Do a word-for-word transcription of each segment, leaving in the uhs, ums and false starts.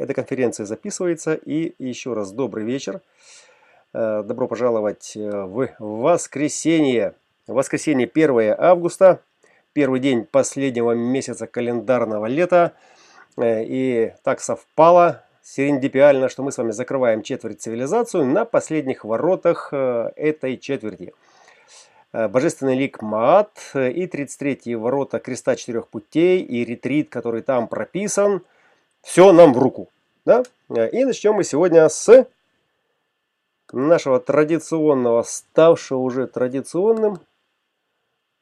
Эта конференция записывается. И еще раз добрый вечер. Добро пожаловать в воскресенье. Воскресенье первое августа. Первый день последнего месяца календарного лета. И так совпало серендипиально, что мы с вами закрываем четверть цивилизацию на последних воротах этой четверти. Божественный лик Маат и тридцать третьи ворота Креста Четырех Путей и ретрит, который там прописан. Все нам в руку. Да? И начнем мы сегодня с нашего традиционного, ставшего уже традиционным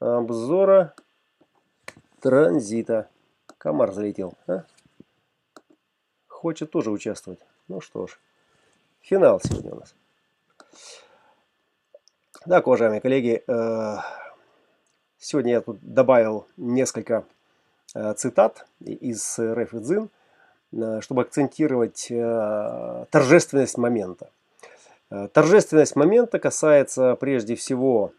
обзора транзита. Комар залетел. А? Хочет тоже участвовать. Ну что ж, финал сегодня у нас. Так, уважаемые коллеги, сегодня я тут добавил несколько цитат из Рэфидзин, чтобы акцентировать торжественность момента. Торжественность момента касается прежде всего,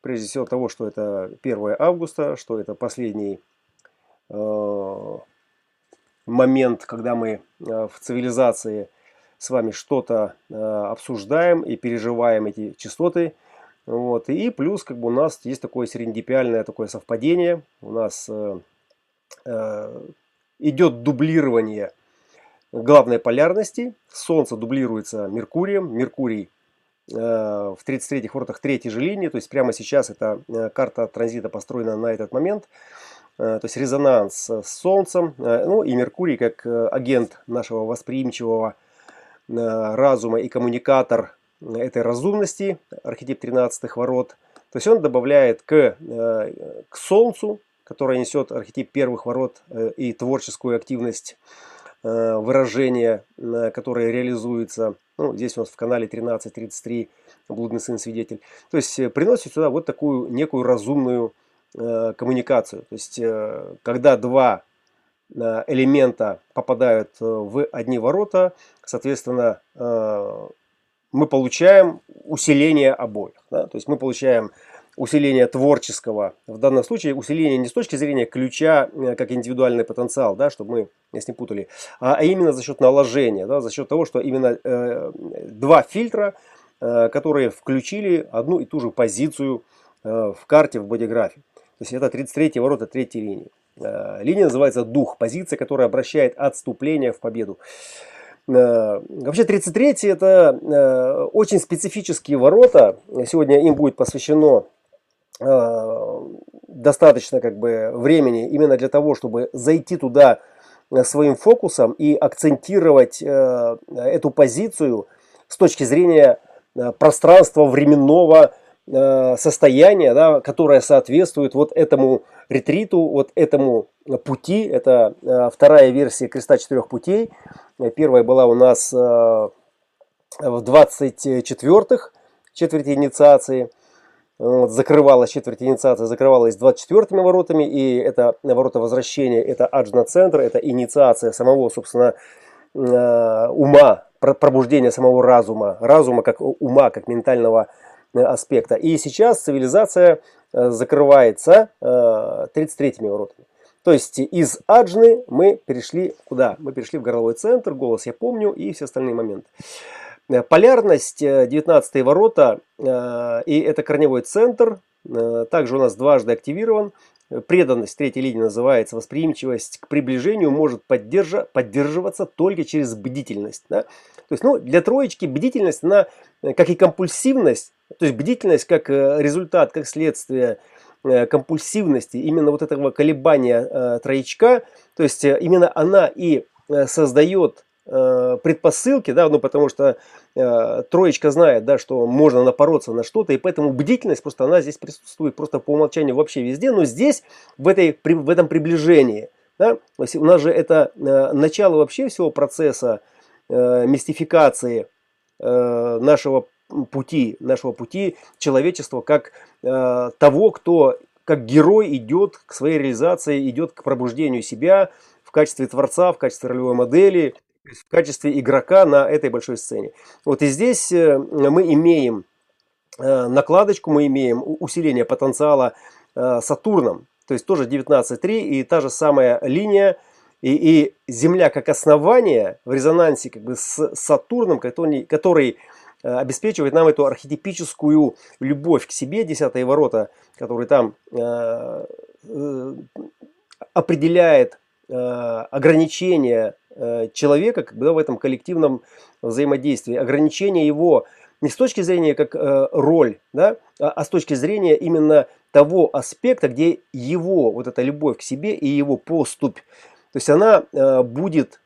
прежде всего того, что это первое августа, что это последний момент, когда мы в цивилизации с вами что-то э, обсуждаем и переживаем эти частоты. Вот. И плюс как бы у нас есть такое серендипиальное такое совпадение. У нас э, э, идет дублирование главной полярности. Солнце дублируется Меркурием. Меркурий э, в тридцать третьих воротах третьей же линии. То есть прямо сейчас эта э, карта транзита построена на этот момент. Э, то есть резонанс с Солнцем. Э, ну и Меркурий как э, агент нашего восприимчивого разума и коммуникатор этой разумности, архетип тринадцатых ворот. То есть он добавляет к, к Солнцу, которое несет архетип первых ворот и творческую активность выражения, которое реализуется. Ну, здесь у нас в канале тринадцать тридцать три блудный сын-свидетель. То есть приносит сюда вот такую некую разумную коммуникацию. То есть когда два элемента попадают в одни ворота, соответственно, мы получаем усиление обоих. Да? То есть мы получаем усиление творческого, в данном случае усиление не с точки зрения ключа как индивидуальный потенциал, да, чтобы мы с ним путали, а именно за счет наложения, да, за счет того, что именно э, два фильтра, э, которые включили одну и ту же позицию э, в карте, в бодиграфе. То есть это тридцать третьи ворота третьей линии. Линия называется «Дух», позиция, которая обращает отступление в победу. Вообще тридцать третьи это очень специфические ворота. Сегодня им будет посвящено достаточно как бы времени именно для того, чтобы зайти туда своим фокусом и акцентировать эту позицию с точки зрения пространства временного состояние, да, которое соответствует вот этому ретриту, вот этому пути. Это э, вторая версия Креста Четырех Путей. Первая была у нас э, в двадцать четвёртых четверти инициации. Вот, закрывалась четверть инициации, закрывалась двадцать четвёртыми воротами. И это ворота возвращения, это аджна-центр, это инициация самого, собственно, э, ума, пробуждение самого разума. Разума как ума, как ментального аспекта. И сейчас цивилизация закрывается тридцать третьими воротами. То есть из аджны мы перешли куда? Мы перешли в горловой центр, голос я помню и все остальные моменты. Полярность, девятнадцатые ворота, и это корневой центр, также у нас дважды активирован. Преданность третьей линии называется, восприимчивость к приближению может поддержа, поддерживаться только через бдительность. Да? То есть, ну, для троечки бдительность, она, как и компульсивность, то есть бдительность как результат, как следствие компульсивности, именно вот этого колебания троечка, то есть именно она и создает предпосылки, да, ну, потому что э, троечка знает, да, что можно напороться на что-то, и поэтому бдительность просто она здесь присутствует просто по умолчанию вообще везде, но здесь в, этой, при, в этом приближении, да, у нас же это э, начало вообще всего процесса э, мистификации э, нашего пути, нашего пути человечества как э, того, кто как герой идет к своей реализации, идет к пробуждению себя в качестве творца, в качестве ролевой модели, в качестве игрока на этой большой сцене. Вот и здесь мы имеем накладочку, мы имеем усиление потенциала Сатурном, то есть тоже девятнадцать три и та же самая линия И, и Земля как основание в резонансе как бы с Сатурном, который, который э, обеспечивает нам эту архетипическую любовь к себе, десятые ворота, который там э, э, определяет э, ограничения э, человека как бы в этом коллективном взаимодействии, ограничения его не с точки зрения как э, роль, да, а, а с точки зрения именно того аспекта, где его вот эта любовь к себе и его поступь, то есть она э, будет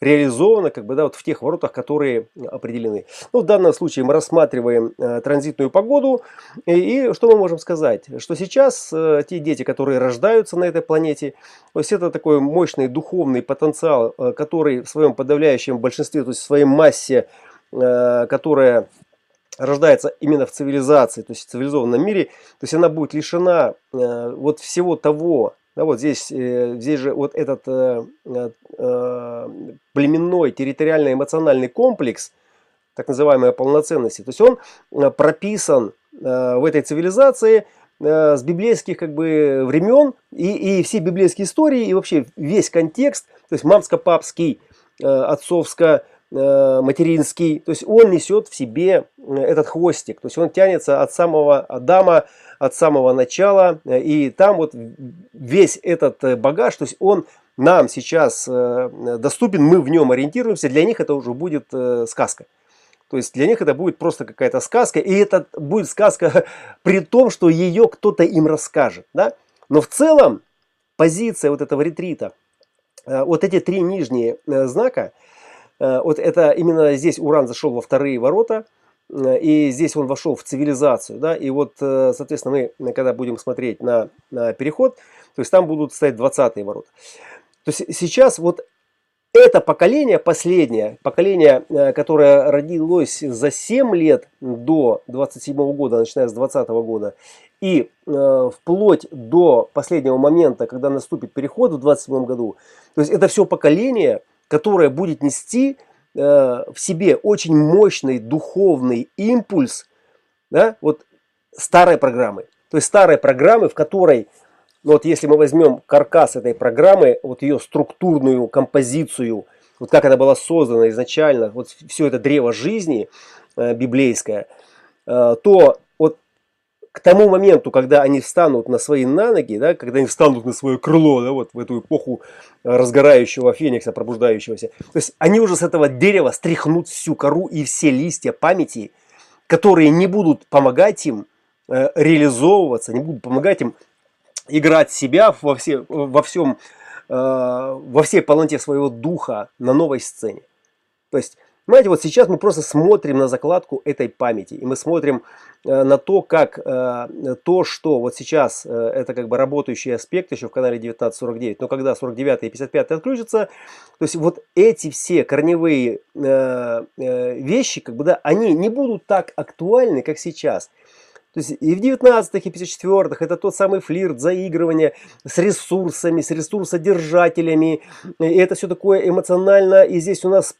реализована как бы, да, вот в тех воротах, которые определены. Ну, в данном случае мы рассматриваем э, транзитную погоду. И, и что мы можем сказать? Что сейчас э, те дети, которые рождаются на этой планете, то есть это такой мощный духовный потенциал, э, который в своем подавляющем большинстве, то есть в своей массе, э, которая рождается именно в цивилизации, то есть в цивилизованном мире, то есть она будет лишена э, вот всего того. Да, вот здесь, здесь же вот этот э, э, племенной территориально-эмоциональный комплекс, так называемая полноценности, то есть он прописан э, в этой цивилизации э, с библейских как бы времен, и, и все библейские истории, и вообще весь контекст, то есть мамско-папский, э, отцовско- материнский, то есть он несет в себе этот хвостик, то есть он тянется от самого Адама, от самого начала, и там вот весь этот багаж, то есть он нам сейчас доступен, мы в нем ориентируемся, для них это уже будет сказка. То есть для них это будет просто какая-то сказка, и это будет сказка при том, что ее кто-то им расскажет. Да? Но в целом позиция вот этого ретрита, вот эти три нижние знака, вот это именно здесь Уран зашел во вторые ворота, и здесь он вошел в цивилизацию. Да? И вот, соответственно, мы, когда будем смотреть на, на переход, то есть там будут стоять двадцатые ворота. То есть сейчас вот это поколение, последнее, поколение, которое родилось за семь лет до двадцать седьмого года, начиная с двадцатого года, и э, вплоть до последнего момента, когда наступит переход в двадцать седьмом году, то есть это все поколение, которая будет нести э, в себе очень мощный духовный импульс, да, вот старой программы. То есть старой программы, в которой, ну, вот если мы возьмем каркас этой программы, вот ее структурную композицию, вот как она была создана изначально, вот все это древо жизни э, библейское, э, то вот к тому моменту, когда они встанут на свои на ноги, да, когда они встанут на свое крыло, да, вот в эту эпоху разгорающего феникса, пробуждающегося, то есть они уже с этого дерева стряхнут всю кору и все листья памяти, которые не будут помогать им э, реализовываться, не будут помогать им играть себя во, все, во, всем, э, во всей полноте своего духа на новой сцене. То есть, понимаете, вот сейчас мы просто смотрим на закладку этой памяти, и мы смотрим э, на то, как э, то, что вот сейчас э, это как бы работающий аспект еще в канале девятнадцать сорок девять, но когда сорок девятый и пятьдесят пятый отключатся, то есть вот эти все корневые э, э, вещи, как бы, да, они не будут так актуальны, как сейчас. То есть и в девятнадцатых, и пятьдесят четвёртых это тот самый флирт, заигрывание с ресурсами, с ресурсодержателями. И это все такое эмоционально. И здесь у нас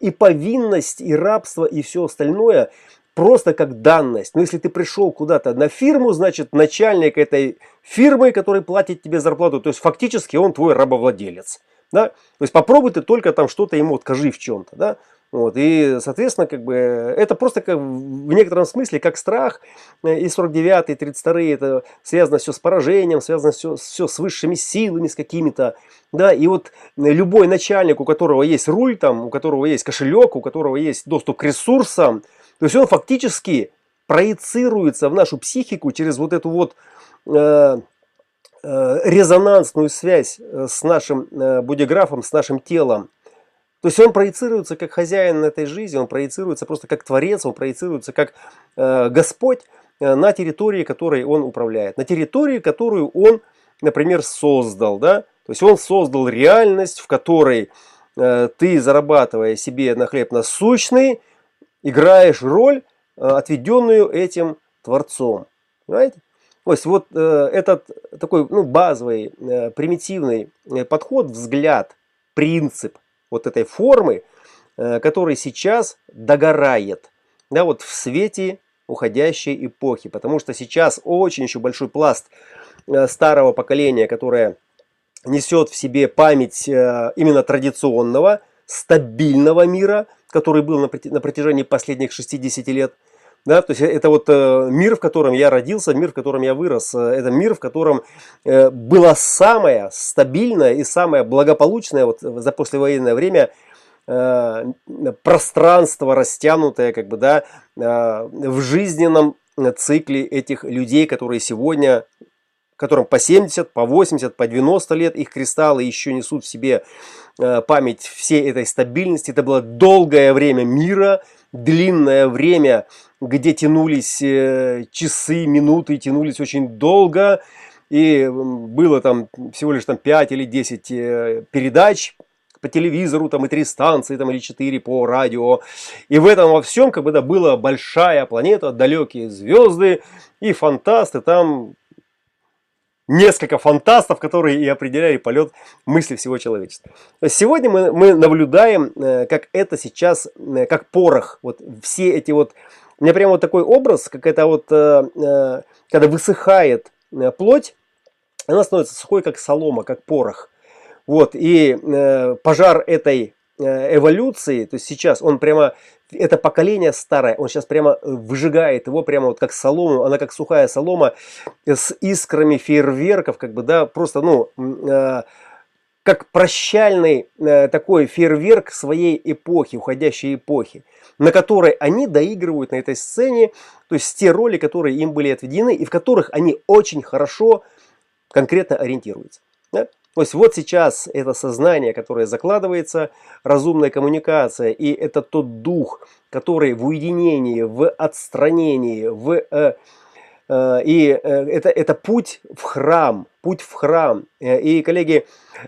и повинность, и рабство, и все остальное просто как данность. Но если ты пришел куда-то на фирму, значит начальник этой фирмы, который платит тебе зарплату, то есть фактически он твой рабовладелец. Да? То есть попробуй ты только там что-то ему откажи в чем-то. Да? Вот, и, соответственно, как бы это просто как, в некотором смысле как страх. И сорок девятый, и тридцать второй это связано все с поражением, связано все, все с высшими силами, с какими-то. Да, и вот любой начальник, у которого есть руль, там, у которого есть кошелек, у которого есть доступ к ресурсам, то есть он фактически проецируется в нашу психику через вот эту вот э, э, резонансную связь с нашим э, бодиграфом, с нашим телом. То есть он проецируется как хозяин этой жизни, он проецируется просто как творец, он проецируется как э, Господь э, на территории, которой он управляет. На территории, которую он, например, создал. Да? То есть он создал реальность, в которой э, ты, зарабатывая себе на хлеб насущный, играешь роль, э, отведенную этим Творцом. Понимаете? То есть вот э, этот такой, ну, базовый, э, примитивный подход, взгляд, принцип вот этой формы, которая сейчас догорает, да, вот в свете уходящей эпохи. Потому что сейчас очень еще большой пласт старого поколения, которое несет в себе память именно традиционного, стабильного мира, который был на протяжении последних шестидесяти лет. Да, то есть это вот мир, в котором я родился, мир, в котором я вырос. Это мир, в котором было самое стабильное и самое благополучное вот за послевоенное время пространство, растянутое как бы, да, в жизненном цикле этих людей, которые сегодня, которым по семьдесят, по восемьдесят, по девяносто лет, их кристаллы еще несут в себе память всей этой стабильности. Это было долгое время мира, длинное время, где тянулись часы, минуты, тянулись очень долго. И было там всего лишь там пять или десять передач по телевизору, там и три станции, там или четыре по радио. И в этом во всем как бы да, была большая планета, далекие звезды и фантасты. Там несколько фантастов, которые и определяли полет мысли всего человечества. Сегодня мы, мы наблюдаем, как это сейчас, как порох. Вот все эти вот... У меня прямо вот такой образ, как это вот, э, когда высыхает плоть, она становится сухой, как солома, как порох. Вот, и э, пожар этой э, эволюции, то есть сейчас он прямо, это поколение старое, он сейчас прямо выжигает его, прямо вот как солому, она как сухая солома с искрами фейерверков, как бы, да, просто, ну, э, как прощальный э, такой фейерверк своей эпохи, уходящей эпохи, на которой они доигрывают на этой сцене, то есть те роли, которые им были отведены, и в которых они очень хорошо конкретно ориентируются. Да? То есть вот сейчас это сознание, которое закладывается, разумная коммуникация, и это тот дух, который в уединении, в отстранении, в, э, э, и э, это, это путь в храм, путь в храм. И, коллеги,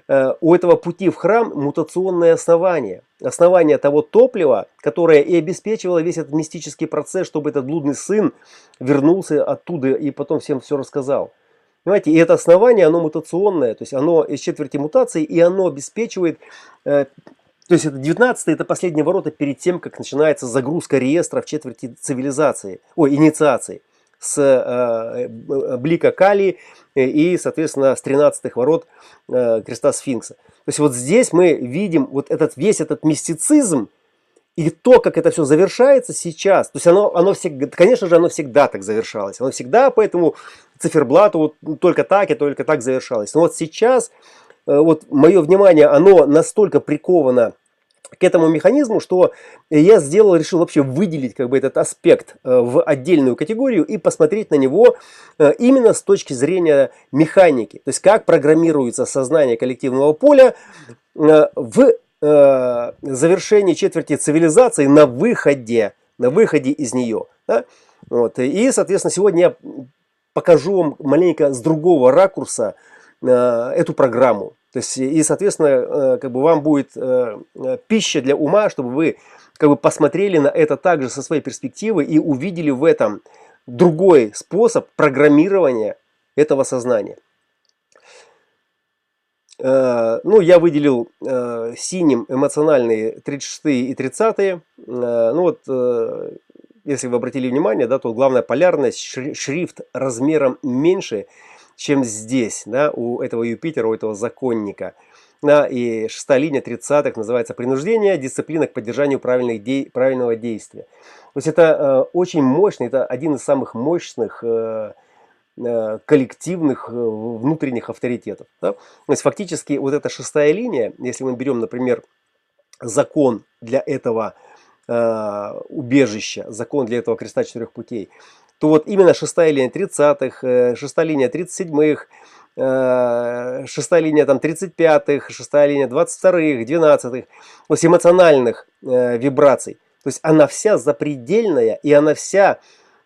э, у этого пути в храм мутационное основание. Основание того топлива, которое и обеспечивало весь этот мистический процесс, чтобы этот блудный сын вернулся оттуда и потом всем все рассказал. Понимаете, и это основание, оно мутационное, то есть оно из четверти мутации, и оно обеспечивает, э, то есть это девятнадцатое, это последние ворота перед тем, как начинается загрузка реестра в четверти цивилизации, ой, инициации, с э, блика Кали и, соответственно, с тринадцатых ворот э, Креста Сфинкса. То есть вот здесь мы видим вот этот, весь этот мистицизм и то, как это все завершается сейчас. То есть оно, оно всегда, конечно же, оно всегда так завершалось. Оно всегда поэтому циферблату вот только так и только так завершалось. Но вот сейчас э, вот мое внимание, оно настолько приковано к этому механизму, что я сделал, решил вообще выделить как бы этот аспект в отдельную категорию и посмотреть на него именно с точки зрения механики. То есть как программируется сознание коллективного поля в завершении четверти цивилизации на выходе, на выходе из нее. Да? Вот. И, соответственно, сегодня я покажу вам маленько с другого ракурса эту программу. То есть, и, соответственно, как бы вам будет пища для ума, чтобы вы как бы посмотрели на это также со своей перспективы и увидели в этом другой способ программирования этого сознания. Ну, я выделил синим эмоциональные тридцать шестые и тридцатые. Ну, вот, если вы обратили внимание, да, то главная полярность, шрифт размером меньше, чем здесь, да, у этого Юпитера, у этого законника. Да, и шестая линия тридцатых называется принуждение, дисциплина к поддержанию правильных де... правильного действия. То есть это э, очень мощный, это один из самых мощных э, э, коллективных э, внутренних авторитетов. Да? То есть фактически вот эта шестая линия, если мы берем, например, закон для этого э, убежища, закон для этого креста четырех путей, то вот именно шестая линия тридцатых, шестая линия тридцать седьмых, шестая линия там тридцать пятых, шестая линия двадцать вторых, двенадцатых, то есть эмоциональных э, вибраций. То есть она вся запредельная, и она вся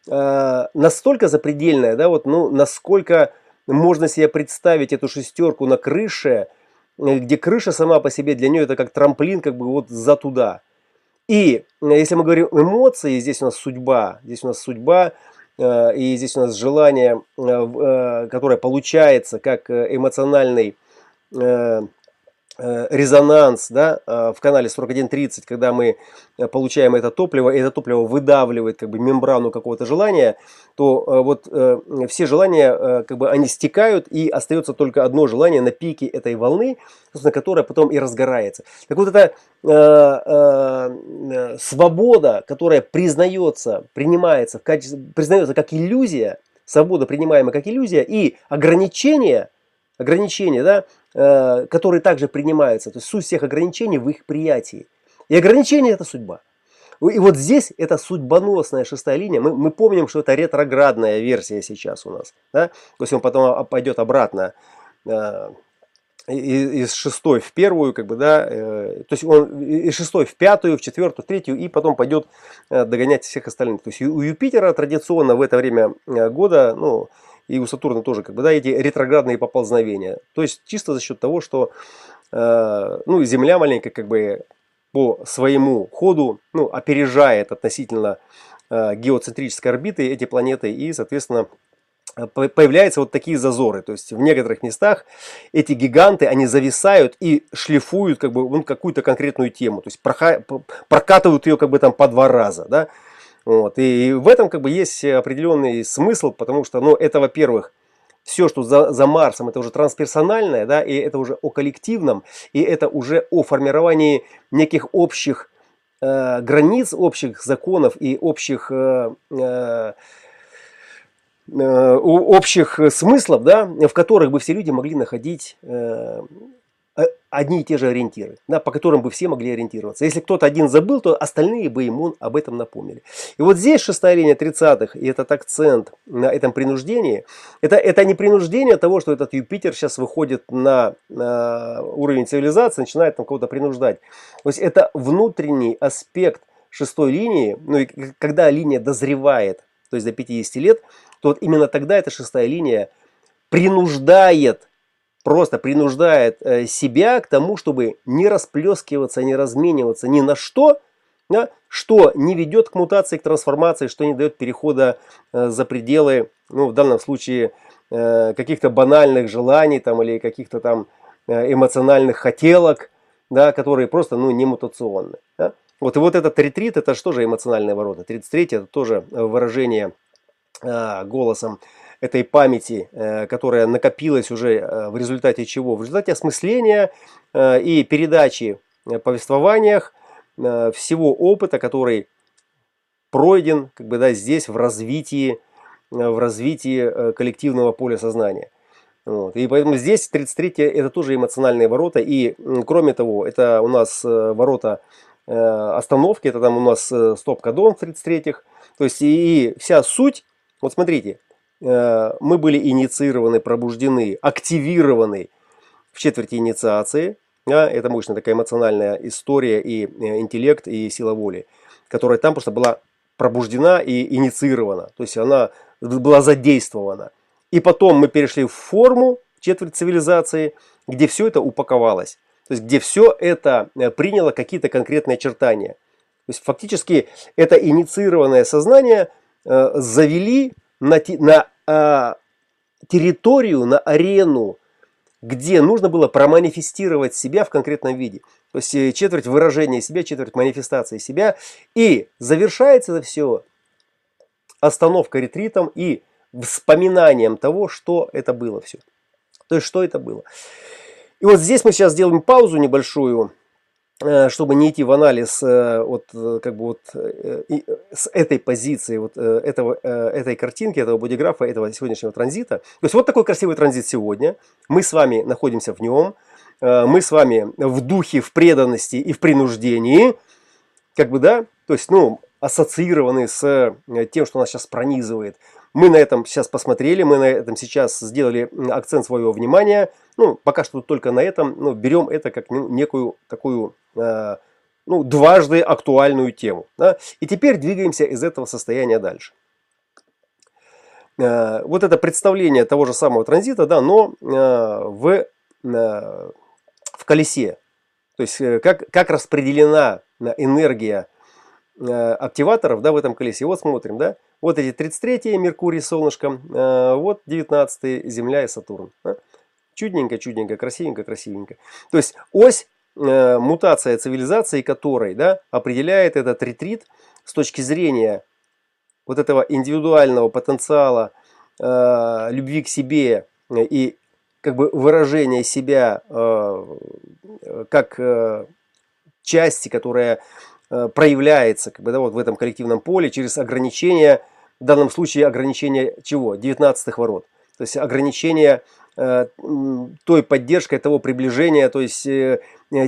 э, настолько запредельная, да, вот, ну, насколько можно себе представить эту шестерку на крыше, где крыша сама по себе для нее это как трамплин, как бы вот за туда. И если мы говорим эмоции, здесь у нас судьба, здесь у нас судьба, и здесь у нас желание, которое получается как эмоциональный резонанс, да, в канале сорок один тридцать, когда мы получаем это топливо, и это топливо выдавливает как бы мембрану какого-то желания, то вот все желания, как бы, они стекают, и остается только одно желание на пике этой волны, которое потом и разгорается. Так вот, эта э, э, свобода, которая признается, принимается в качестве, признается как иллюзия, свобода, принимаемая как иллюзия, и ограничение, ограничения, да, э, которые также принимаются. То есть суть всех ограничений в их приятии. И ограничение – это судьба. И вот здесь это судьбоносная шестая линия. Мы, мы помним, что это ретроградная версия сейчас у нас. Да? То есть он потом пойдет обратно э, из шестой в первую, как бы, да, э, то есть он из шестой в пятую, в четвертую, в третью, и потом пойдет э, догонять всех остальных. То есть у Юпитера традиционно в это время года, ну, и у Сатурна тоже, как бы, да, эти ретроградные поползновения. То есть чисто за счет того, что э, ну, Земля маленько, как бы, по своему ходу, ну, опережает относительно э, геоцентрической орбиты эти планеты, и, соответственно, появляются вот такие зазоры. То есть в некоторых местах эти гиганты, они зависают и шлифуют, как бы, ну, какую-то конкретную тему. То есть прокатывают ее, как бы, там по два раза, да. Вот. И в этом, как бы, есть определенный смысл, потому что, ну, это, во-первых, все, что за, за Марсом, это уже трансперсональное, да, и это уже о коллективном, и это уже о формировании неких общих э, границ, общих законов и общих... Э, э, общих смыслов, да, в которых бы все люди могли находить э, одни и те же ориентиры, да, по которым бы все могли ориентироваться. Если кто-то один забыл, то остальные бы ему об этом напомнили. И вот здесь шестая линия тридцатых, и этот акцент на этом принуждении, это, это не принуждение того, что этот Юпитер сейчас выходит на, на уровень цивилизации, начинает там кого-то принуждать. То есть это внутренний аспект шестой линии, ну, и когда линия дозревает, то есть до пятидесяти лет, то вот именно тогда эта шестая линия принуждает, просто принуждает себя к тому, чтобы не расплескиваться, не размениваться ни на что, да, что не ведет к мутации, к трансформации, что не дает перехода за пределы, ну, в данном случае, каких-то банальных желаний там, или каких-то там эмоциональных хотелок, да, которые просто, ну, не мутационны. Да. Вот, и вот этот ретрит, это что же эмоциональные ворота? тридцать третий это тоже выражение э, голосом этой памяти, э, которая накопилась уже э, в результате чего? В результате осмысления э, и передачи э, повествованиях э, всего опыта, который пройден, как бы, да, здесь в развитии, э, в развитии э, коллективного поля сознания. Вот. И поэтому здесь тридцать третье это тоже эмоциональные ворота. И э, кроме того, это у нас э, ворота... остановки, это там у нас стоп-кодон в тридцать третьих. То есть и вся суть, вот смотрите, мы были инициированы, пробуждены, активированы в четверти инициации. Это мощная такая эмоциональная история, и интеллект, и сила воли, которая там просто была пробуждена и инициирована. То есть она была задействована. И потом мы перешли в форму, четверть цивилизации, где все это упаковалось. То есть где все это приняло какие-то конкретные очертания. То есть фактически это инициированное сознание э, завели на, те, на э, территорию, на арену, где нужно было проманифестировать себя в конкретном виде. То есть четверть выражения себя, четверть манифестации себя. И завершается это все остановкой, ретритом и вспоминанием того, что это было все. То есть что это было. И вот здесь мы сейчас сделаем паузу небольшую, чтобы не идти в анализ вот, как бы вот, с этой позиции, вот, этого, этой картинки, этого бодиграфа, этого сегодняшнего транзита. То есть вот такой красивый транзит сегодня. Мы с вами находимся в нем. Мы с вами в духе, в преданности и в принуждении. Как бы, да, то есть, ну, ассоциированы с тем, что нас сейчас пронизывает. Мы на этом сейчас посмотрели, мы на этом сейчас сделали акцент своего внимания. Ну, пока что только на этом, но берем это как некую такую, э, ну, дважды актуальную тему. Да? И теперь двигаемся из этого состояния дальше. Э, вот это представление того же самого транзита, да, но э, в, э, в колесе. То есть э, как, как распределена энергия э, активаторов, да, в этом колесе. Вот смотрим, да. Вот эти тридцать третьи, Меркурий с солнышком, вот девятнадцатые, Земля и Сатурн. Чудненько, чудненько, красивенько, красивенько. То есть ось, э, мутация цивилизации которой, да, определяет этот ретрит с точки зрения вот этого индивидуального потенциала э, любви к себе и как бы выражения себя э, как э, части, которая э, проявляется как бы, да, вот в этом коллективном поле через ограничение, в данном случае ограничение чего? девятнадцатых ворот. То есть ограничение э, той поддержкой, того приближения, то есть э,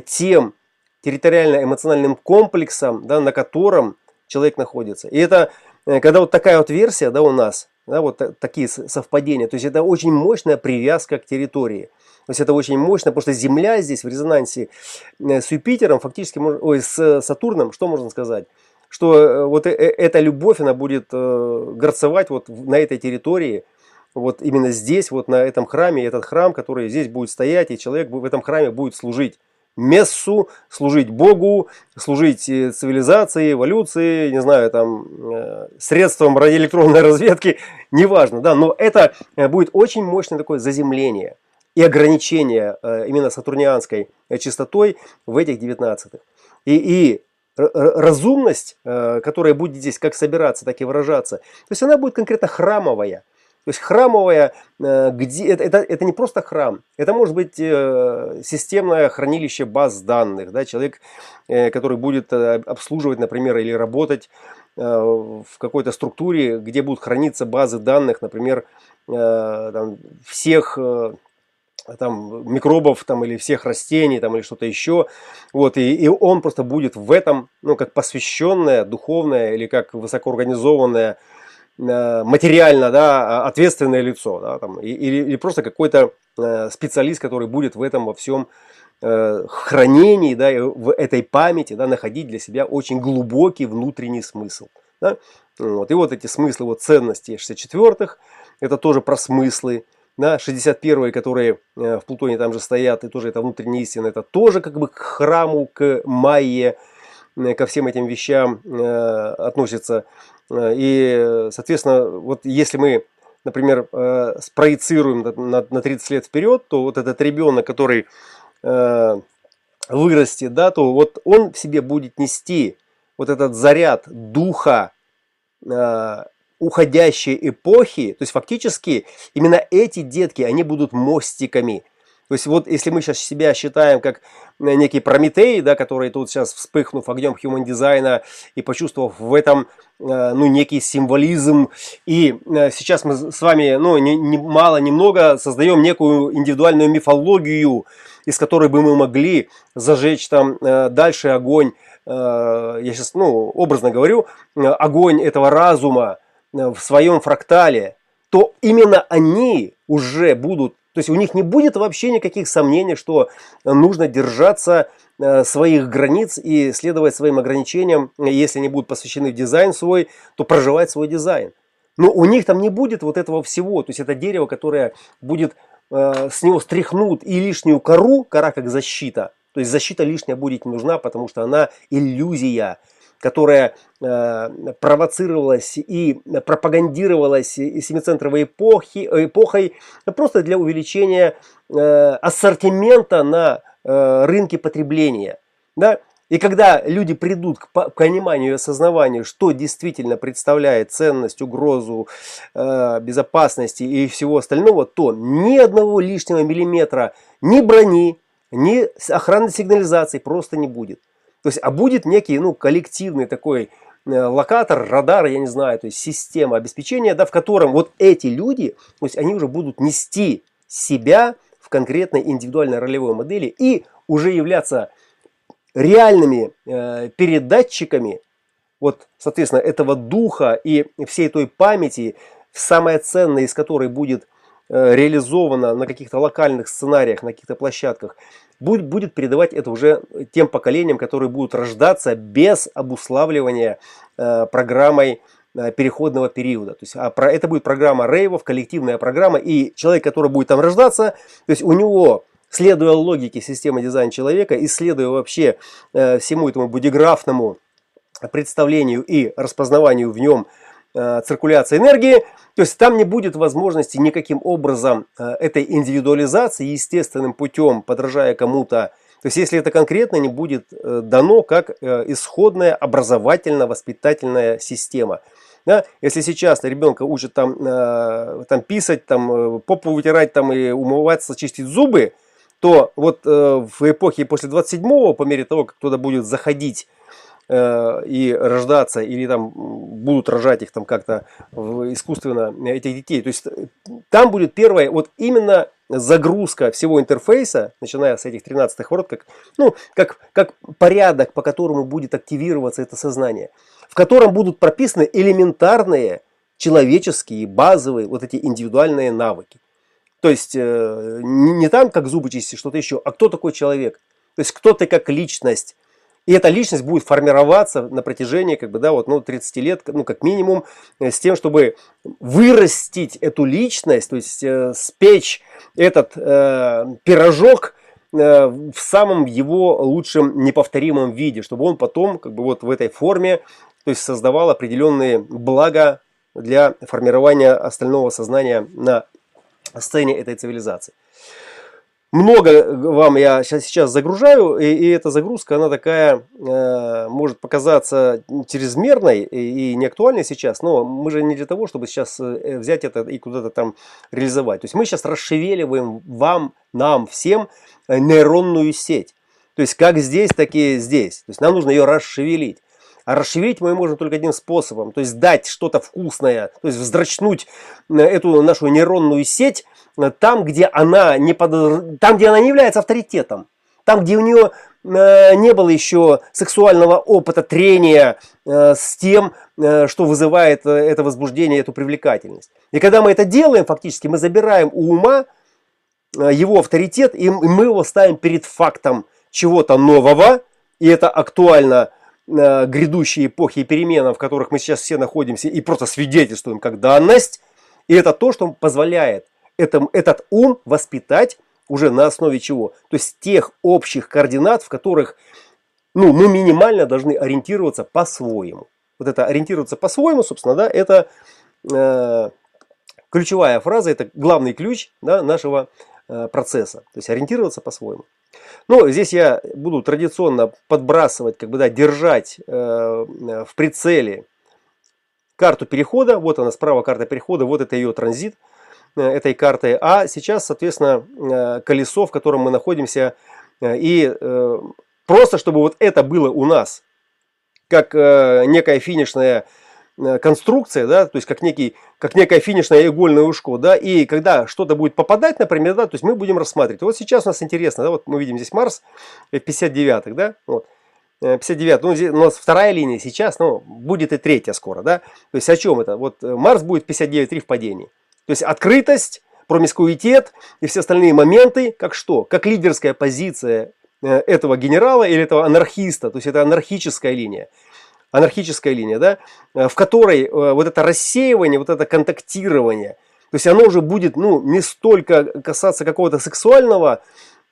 тем территориально-эмоциональным комплексом, да, на котором человек находится. И это, когда вот такая вот версия, да, у нас, да, вот такие совпадения, то есть это очень мощная привязка к территории. То есть это очень мощно, потому что Земля здесь в резонансе с Юпитером, фактически, ой, с Сатурном, что можно сказать? Что вот эта любовь, она будет горцевать вот на этой территории, вот именно здесь, вот на этом храме, этот храм, который здесь будет стоять, и человек в этом храме будет служить мессу, служить Богу, служить цивилизации, эволюции, не знаю, там, средством радиоэлектронной разведки, неважно, да, но это будет очень мощное такое заземление и ограничение именно сатурнианской частотой в этих девятнадцатых. И, и разумность, которая будет здесь как собираться, так и выражаться, то есть она будет конкретно храмовая. То есть храмовая, где, это, это, это не просто храм, это может быть системное хранилище баз данных. Да, человек, который будет обслуживать, например, или работать в какой-то структуре, где будут храниться базы данных, например, там, всех там, микробов там, или всех растений там, или что-то еще. Вот, и, и он просто будет в этом, ну, как посвященная, духовная или как высокоорганизованная, материально, да, ответственное лицо, да, там, или, или просто какой-то специалист, который будет в этом во всем хранении, да, в этой памяти, да, находить для себя очень глубокий внутренний смысл. Да? Вот. И вот эти смыслы, вот ценности шестьдесят четвёртых, это тоже про смыслы. Да? шестьдесят первые, которые в Плутоне там же стоят, и тоже это внутренняя истина, это тоже как бы к храму, к майе, ко всем этим вещам э, относится. И, соответственно, вот если мы, например, э, спроецируем на, на тридцать лет вперед, то вот этот ребенок, который э, вырастет, да, то вот он в себе будет нести вот этот заряд духа э, уходящей эпохи. То есть фактически именно эти детки, они будут мостиками. То есть вот если мы сейчас себя считаем как некий Прометей, да, который тут сейчас, вспыхнув огнем Human Design и почувствовав в этом э, ну, некий символизм, и э, сейчас мы с вами, ну, не, не, мало, немного создаем некую индивидуальную мифологию, из которой бы мы могли зажечь там э, дальше огонь, э, я сейчас, ну, образно говорю, э, огонь этого разума э, в своем фрактале, то именно они уже будут. То есть у них не будет вообще никаких сомнений, что нужно держаться своих границ и следовать своим ограничениям. Если они будут посвящены в дизайн свой, то проживать свой дизайн. Но у них там не будет вот этого всего. То есть это дерево, которое будет, с него стряхнут и лишнюю кору, кора как защита. То есть защита лишняя будет не нужна, потому что она иллюзия, которая э, провоцировалась и пропагандировалась семицентровой эпохи, эпохой просто для увеличения э, ассортимента на э, рынке потребления. Да? И когда люди придут к, по, к пониманию и осознаванию, что действительно представляет ценность, угрозу э, безопасности и всего остального, то ни одного лишнего миллиметра ни брони, ни охраны сигнализации просто не будет. То есть, а будет некий, ну, коллективный такой локатор, радар, я не знаю, то есть система обеспечения, да, в котором вот эти люди, то есть они уже будут нести себя в конкретной индивидуальной ролевой модели и уже являться реальными э, передатчиками, вот, соответственно, этого духа и всей той памяти, самое ценное из которой будет э, реализовано на каких-то локальных сценариях, на каких-то площадках, будет передавать это уже тем поколениям, которые будут рождаться без обуславливания э, программой э, переходного периода. То есть, а про, это будет программа рейвов, коллективная программа, и человек, который будет там рождаться, то есть у него, следуя логике системы дизайна человека и следуя вообще э, всему этому бодиграфному представлению и распознаванию в нем циркуляция энергии, то есть там не будет возможности никаким образом этой индивидуализации естественным путем, подражая кому-то. То есть если это конкретно не будет дано как исходная образовательно-воспитательная система. Да? Если сейчас ребенка учат там, там писать, там, попу вытирать там, и умываться, чистить зубы, то вот э, в эпохе после двадцать седьмого, по мере того, как кто-то будет заходить э, и рождаться, или там будут рожать их там как-то искусственно, этих детей, то есть там будет первая вот именно загрузка всего интерфейса, начиная с этих тринадцатых ворот, как, ну, как, как порядок, по которому будет активироваться это сознание, в котором будут прописаны элементарные человеческие, базовые вот эти индивидуальные навыки. То есть не там, как зубы чистить, что-то еще, а кто такой человек. То есть кто ты как личность. И эта личность будет формироваться на протяжении как бы, да, вот, ну, тридцати лет, ну, как минимум, с тем, чтобы вырастить эту личность, то есть э, спечь этот э, пирожок э, в самом его лучшем неповторимом виде, чтобы он потом как бы, вот, в этой форме, то есть, создавал определенные блага для формирования остального сознания на сцене этой цивилизации. Много вам я сейчас загружаю, и, и эта загрузка, она такая, э, может показаться чрезмерной и, и неактуальной сейчас, но мы же не для того, чтобы сейчас взять это и куда-то там реализовать. То есть мы сейчас расшевеливаем вам, нам всем нейронную сеть. То есть как здесь, так и здесь. То есть нам нужно ее расшевелить. А расшевелить мы можем только одним способом, то есть дать что-то вкусное, то есть вздрочнуть эту нашу нейронную сеть там, где она не, под... там, где она не является авторитетом, там, где у нее не было еще сексуального опыта, трения с тем, что вызывает это возбуждение, эту привлекательность. И когда мы это делаем, фактически мы забираем у ума его авторитет, и мы его ставим перед фактом чего-то нового, и это актуально грядущей эпохи и переменам, в которых мы сейчас все находимся, и просто свидетельствуем как данность. И это то, что позволяет этому, этот ум воспитать уже на основе чего? То есть тех общих координат, в которых ну, мы минимально должны ориентироваться по-своему. Вот это ориентироваться по-своему, собственно, да, это э, ключевая фраза, это главный ключ, да, нашего э, процесса. То есть ориентироваться по-своему. Ну, здесь я буду традиционно подбрасывать, как бы, да, держать э, в прицеле карту перехода. Вот она справа, карта перехода, вот это ее транзит э, этой карты. А сейчас, соответственно, э, колесо, в котором мы находимся. Э, и э, просто, чтобы вот это было у нас, как э, некая финишная э, конструкция, да, то есть как, некий, как некое финишное игольное ушко, да, и когда что-то будет попадать, например, да, то есть мы будем рассматривать. Вот сейчас у нас интересно, да, вот мы видим здесь Марс в пятьдесят девятых, да, вот, пятьдесят девятый, ну, здесь у нас вторая линия сейчас, но ну, будет и третья скоро, да, то есть о чем это? Вот Марс будет пятьдесят девять три в падении, то есть открытость, промискуитет и все остальные моменты, как что? Как лидерская позиция этого генерала или этого анархиста, то есть это анархическая линия. анархическая линия, да, в которой вот это рассеивание, вот это контактирование, то есть оно уже будет ну, не столько касаться какого-то сексуального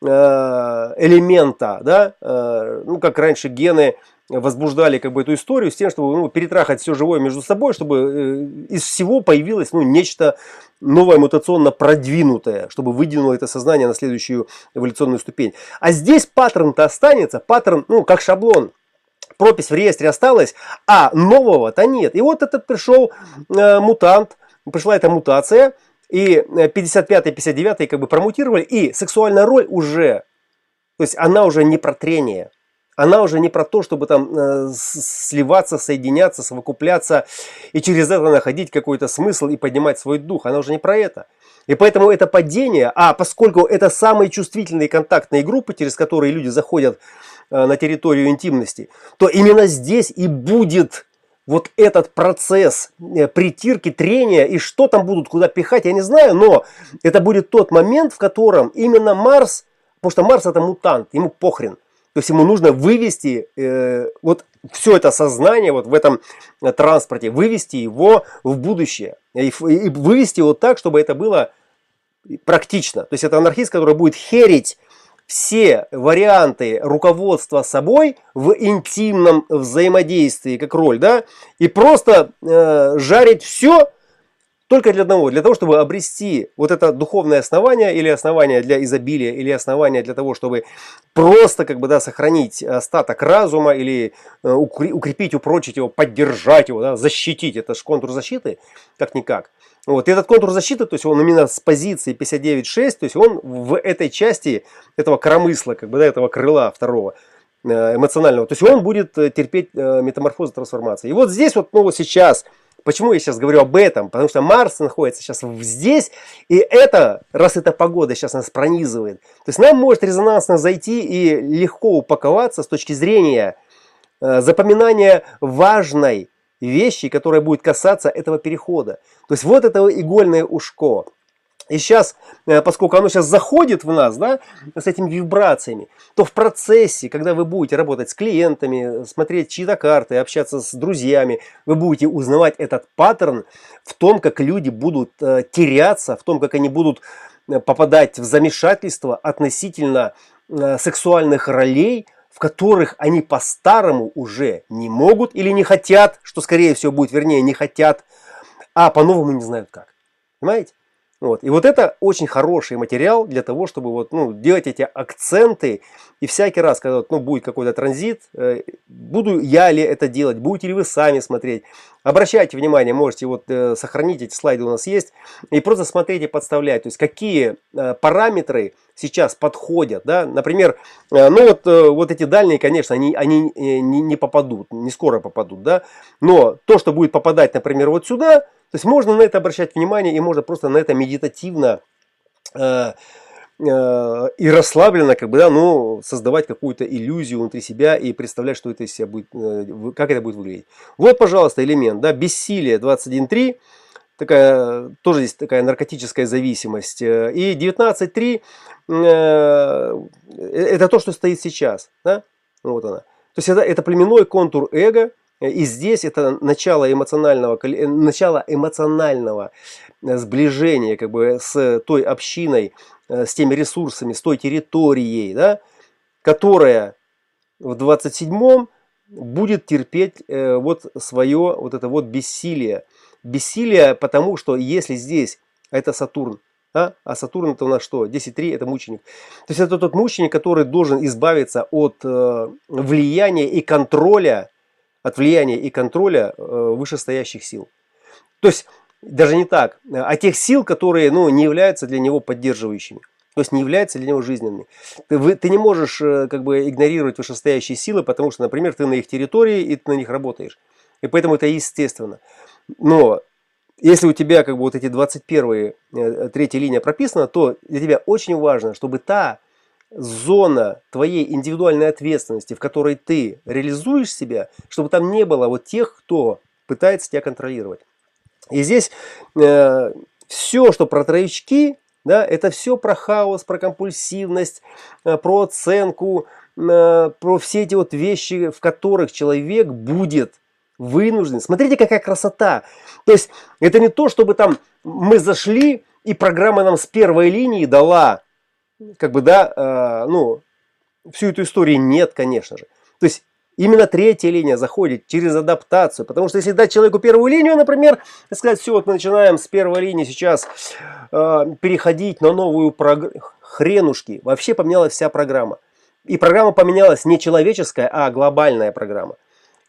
элемента, да, ну, как раньше гены возбуждали как бы эту историю с тем, чтобы ну, перетрахать все живое между собой, чтобы из всего появилось ну, нечто новое, мутационно продвинутое, чтобы выдвинуло это сознание на следующую эволюционную ступень. А здесь паттерн-то останется, паттерн, ну, как шаблон. Пропись в реестре осталась, а нового-то нет. И вот этот пришел э, мутант, пришла эта мутация, и пятьдесят пятый, пятьдесят девятый как бы промутировали, и сексуальная роль уже, то есть она уже не про трение, она уже не про то, чтобы там э, сливаться, соединяться, совокупляться, и через это находить какой-то смысл и поднимать свой дух, она уже не про это. И поэтому это падение, а поскольку это самые чувствительные контактные группы, через которые люди заходят на территорию интимности, то именно здесь и будет вот этот процесс притирки, трения, и что там будут, куда пихать, я не знаю, но это будет тот момент, в котором именно Марс, потому что Марс это мутант, ему похрен, то есть ему нужно вывести э, вот все это сознание вот в этом транспорте, вывести его в будущее, и, и вывести его так, чтобы это было практично, то есть это анархист, который будет херить все варианты руководства собой в интимном взаимодействии, как роль, да, и просто э, жарить все только для одного, для того, чтобы обрести вот это духовное основание или основание для изобилия, или основание для того, чтобы просто как бы, да, сохранить остаток разума или э, укрепить, упрочить его, поддержать его, да, защитить. Это же контур защиты, как-никак. Вот. И этот контур защиты, то есть он именно с позиции пятьдесят девять шесть, то есть он в этой части этого коромысла, как бы, да, этого крыла второго эмоционального, то есть он будет терпеть метаморфозы, трансформации. И вот здесь вот, ну вот сейчас, почему я сейчас говорю об этом? Потому что Марс находится сейчас здесь, и это, раз эта погода сейчас нас пронизывает, то есть нам может резонансно зайти и легко упаковаться с точки зрения запоминания важной вещи, которая будет касаться этого перехода. То есть вот этого игольное ушко. И сейчас, поскольку оно сейчас заходит в нас, да, с этими вибрациями, то в процессе, когда вы будете работать с клиентами, смотреть чьи-то карты, общаться с друзьями, вы будете узнавать этот паттерн в том, как люди будут теряться, в том, как они будут попадать в замешательство относительно сексуальных ролей, в которых они по-старому уже не могут или не хотят, что скорее всего будет, вернее, не хотят, а по-новому не знают как. Понимаете? Вот. И вот это очень хороший материал для того, чтобы вот, ну, делать эти акценты. И всякий раз, когда, ну, будет какой-то транзит, э, буду я ли это делать, будете ли вы сами смотреть. Обращайте внимание, можете вот, э, сохранить, эти слайды у нас есть, и просто смотреть и подставлять. То есть какие э, параметры сейчас подходят. Да? Например, э, ну вот, э, вот эти дальние, конечно, они, они э, не, не попадут, не скоро попадут. Да? Но то, что будет попадать, например, вот сюда, то есть можно на это обращать внимание, и можно просто на это медитативно э, э, и расслабленно, как бы, да, ну, создавать какую-то иллюзию внутри себя и представлять, что это из себя будет, э, как это будет выглядеть. Вот, пожалуйста, элемент, да, бессилие двадцать один три, такая, тоже здесь такая наркотическая зависимость. И девятнадцать три э, это то, что стоит сейчас. Да? Вот она. То есть это, это племенной контур эго. И здесь это начало эмоционального, начало эмоционального сближения, как бы, с той общиной, с теми ресурсами, с той территорией, да, которая в двадцать седьмом будет терпеть вот свое вот это вот бессилие. Бессилие, потому что если здесь это Сатурн, а, а Сатурн это у нас что? десять три это мученик. То есть это тот мученик, который должен избавиться от влияния и контроля, от влияния и контроля вышестоящих сил. То есть, даже не так, а тех сил, которые, ну, не являются для него поддерживающими, то есть не являются для него жизненными. Ты, вы, ты не можешь, как бы, игнорировать вышестоящие силы, потому что, например, ты на их территории и ты на них работаешь. И поэтому это естественно. Но если у тебя, как бы, вот эти двадцать первые, третья линия прописана, то для тебя очень важно, чтобы та зона твоей индивидуальной ответственности, в которой ты реализуешь себя, чтобы там не было вот тех, кто пытается тебя контролировать. И здесь э, все, что про троечки, да, это все про хаос, про компульсивность, э, про оценку, э, про все эти вот вещи, в которых человек будет вынужден. Смотрите, какая красота! То есть это не то, чтобы там мы зашли и программа нам с первой линии дала, как бы, да, э, ну, всю эту историю. Нет, конечно же. То есть именно третья линия заходит через адаптацию, потому что если дать человеку первую линию, например, и сказать, все, вот мы начинаем с первой линии сейчас э, переходить на новую программу, хренушки, вообще поменялась вся программа. И программа поменялась не человеческая, а глобальная программа.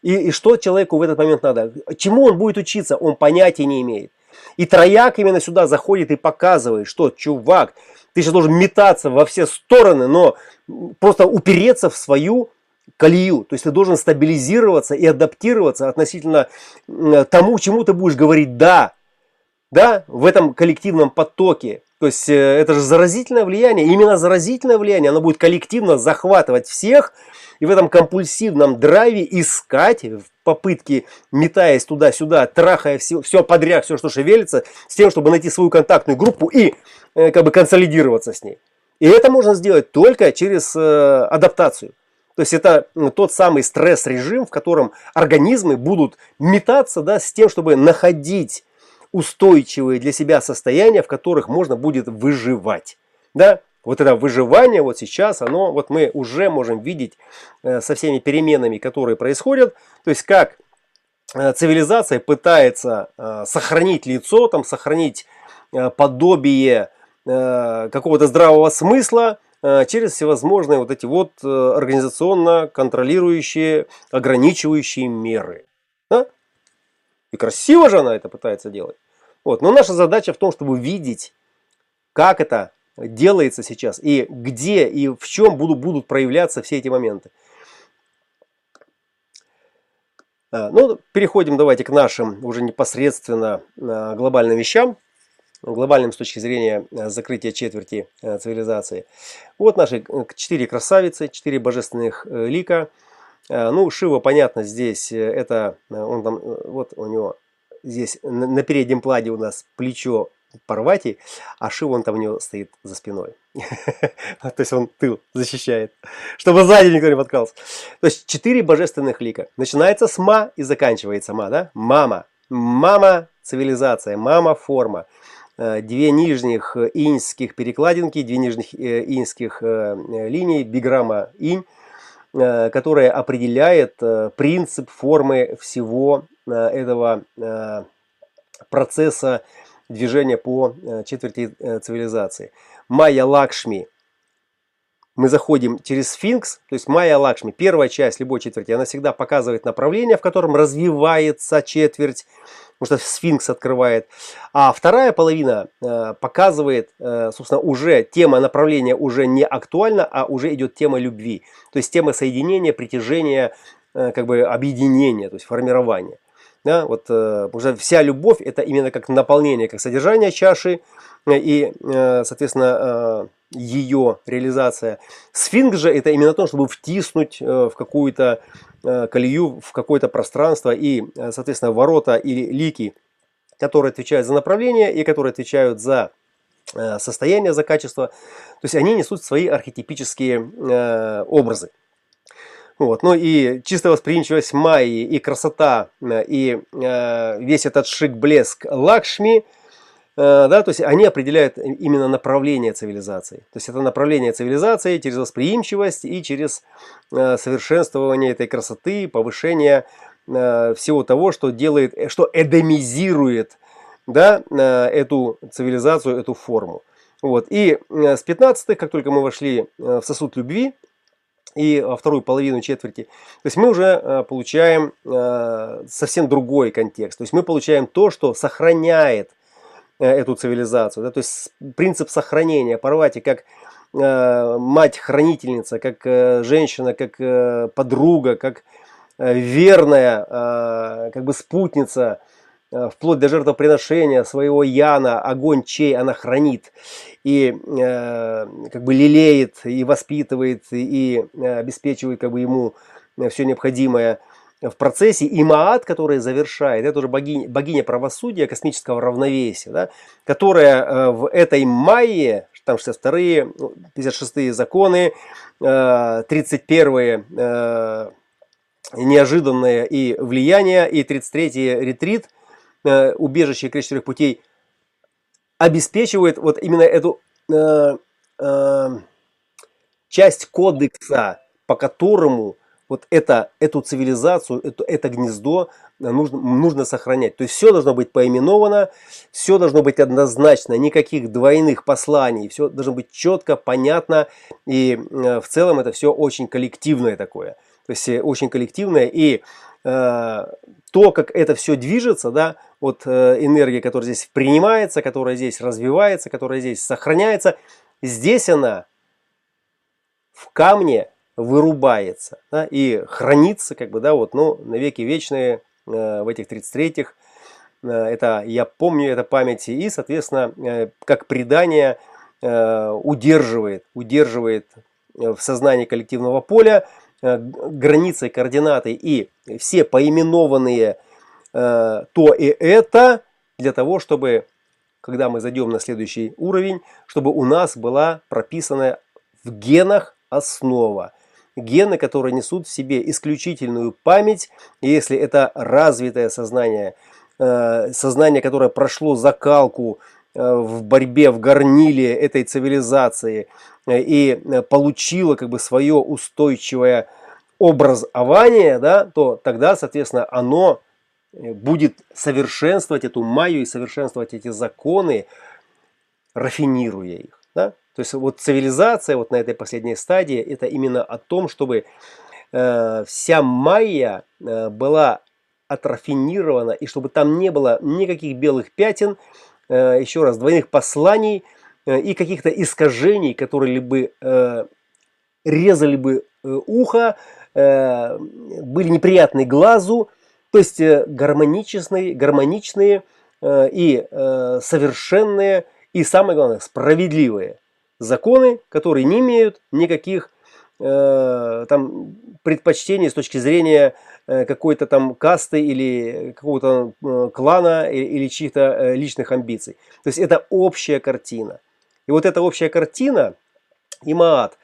И, и что человеку в этот момент надо? Чему он будет учиться, он понятия не имеет. И трояк именно сюда заходит и показывает, что, чувак, ты сейчас должен метаться во все стороны, но просто упереться в свою колею. То есть ты должен стабилизироваться и адаптироваться относительно тому, чему ты будешь говорить «да», да, в этом коллективном потоке. То есть это же заразительное влияние. Именно заразительное влияние, оно будет коллективно захватывать всех и в этом компульсивном драйве искать, в попытке, метаясь туда-сюда, трахая все, все подряд, все, что шевелится, с тем, чтобы найти свою контактную группу и, как бы, консолидироваться с ней. И это можно сделать только через адаптацию. То есть это тот самый стресс-режим, в котором организмы будут метаться, да, с тем, чтобы находить устойчивые для себя состояния, в которых можно будет выживать. Да? Вот это выживание вот сейчас, оно, вот мы уже можем видеть со всеми переменами, которые происходят, то есть как цивилизация пытается сохранить лицо, там, сохранить подобие какого-то здравого смысла через всевозможные вот эти вот организационно контролирующие, ограничивающие меры. Да? И красиво же она это пытается делать. Вот. Но наша задача в том, чтобы видеть, как это делается сейчас, и где, и в чем будут, будут проявляться все эти моменты. Ну, переходим давайте к нашим уже непосредственно глобальным вещам, глобальным с точки зрения закрытия четверти цивилизации. Вот наши четыре красавицы, четыре божественных лика. Ну, Шива, понятно, здесь это, он там, вот у него здесь на переднем плане у нас плечо Парвати, а Шива, он там у него стоит за спиной. То есть он тыл защищает, чтобы сзади никто не подкрался. То есть четыре божественных лика. Начинается с Ма и заканчивается Ма, да? Мама. Мама цивилизация, мама форма. Две нижних иньских перекладинки, две нижних иньских линии, биграмма инь, которая определяет принцип формы всего этого процесса движение по четверти цивилизации. Майя Лакшми. Мы заходим через сфинкс, то есть Майя Лакшми, первая часть любой четверти, она всегда показывает направление, в котором развивается четверть, потому что сфинкс открывает. А вторая половина показывает, собственно, уже тема направления уже не актуальна, а уже идет тема любви. То есть тема соединения, притяжения, как бы объединения, то есть формирования. Да, вот, потому что вся любовь это именно как наполнение, как содержание чаши и, соответственно, ее реализация. Сфинкс же это именно то, чтобы втиснуть в какую-то колею, в какое-то пространство и, соответственно, ворота или лики, которые отвечают за направление и которые отвечают за состояние, за качество. То есть они несут свои архетипические образы. Вот. Ну и чистая восприимчивость Майи, и красота, и э, весь этот шик-блеск Лакшми, э, да, то есть они определяют именно направление цивилизации. То есть это направление цивилизации через восприимчивость и через э, совершенствование этой красоты, повышение э, всего того, что делает, что эдемизирует, да, э, эту цивилизацию, эту форму. Вот. И э, с пятнадцатых, как только мы вошли э, в сосуд любви, и во вторую половину четверти, то есть мы уже получаем совсем другой контекст. То есть мы получаем то, что сохраняет эту цивилизацию. Да? То есть принцип сохранения. Парвати как мать-хранительница, как женщина, как подруга, как верная, как бы спутница, вплоть до жертвоприношения своего Яна, огонь чей она хранит и э, как бы лелеет, и воспитывает, и обеспечивает как бы, ему все необходимое в процессе. И Маат, который завершает, это уже богиня, богиня правосудия, космического равновесия, да, которая в этой Майе, там шестьдесят вторые, пятьдесят шестые законы, тридцать первые э, неожиданные и влияния, и тридцать третий ретрит, убежище крестовых путей, обеспечивает вот именно эту э, э, часть кодекса, по которому вот это, эту цивилизацию, это, это гнездо нужно, нужно сохранять. То есть все должно быть поименовано, все должно быть однозначно, никаких двойных посланий, все должно быть четко, понятно, и э, в целом это все очень коллективное такое. То есть очень коллективное, и э, то, как это все движется, да, вот э, энергия, которая здесь принимается, которая здесь развивается, которая здесь сохраняется, здесь она в камне вырубается, да, и хранится, как бы, да, вот, ну, навеки вечные э, в этих тридцать третьих. Э, это, я помню, это память, и, соответственно, э, как предание э, удерживает, удерживает в сознании коллективного поля границы, координаты и все поименованные э, то и это, для того, чтобы, когда мы зайдем на следующий уровень, чтобы у нас была прописана в генах основа. Гены, которые несут в себе исключительную память, если это развитое сознание, э, сознание, которое прошло закалку в борьбе, в горниле этой цивилизации и получила как бы свое устойчивое образование, да, то тогда, соответственно, оно будет совершенствовать эту майю и совершенствовать эти законы, рафинируя их. Да? То есть вот цивилизация вот на этой последней стадии, это именно о том, чтобы э, вся майя э, была отрафинирована, и чтобы там не было никаких белых пятен, э, еще раз, двойных посланий э, и каких-то искажений, которые бы э, резали бы э, ухо, э, были неприятны глазу. То есть гармоничные, гармоничные и совершенные, и самое главное, справедливые законы, которые не имеют никаких там предпочтений с точки зрения какой-то там касты или какого-то клана или чьих-то личных амбиций. То есть это общая картина. И вот эта общая картина и Маат,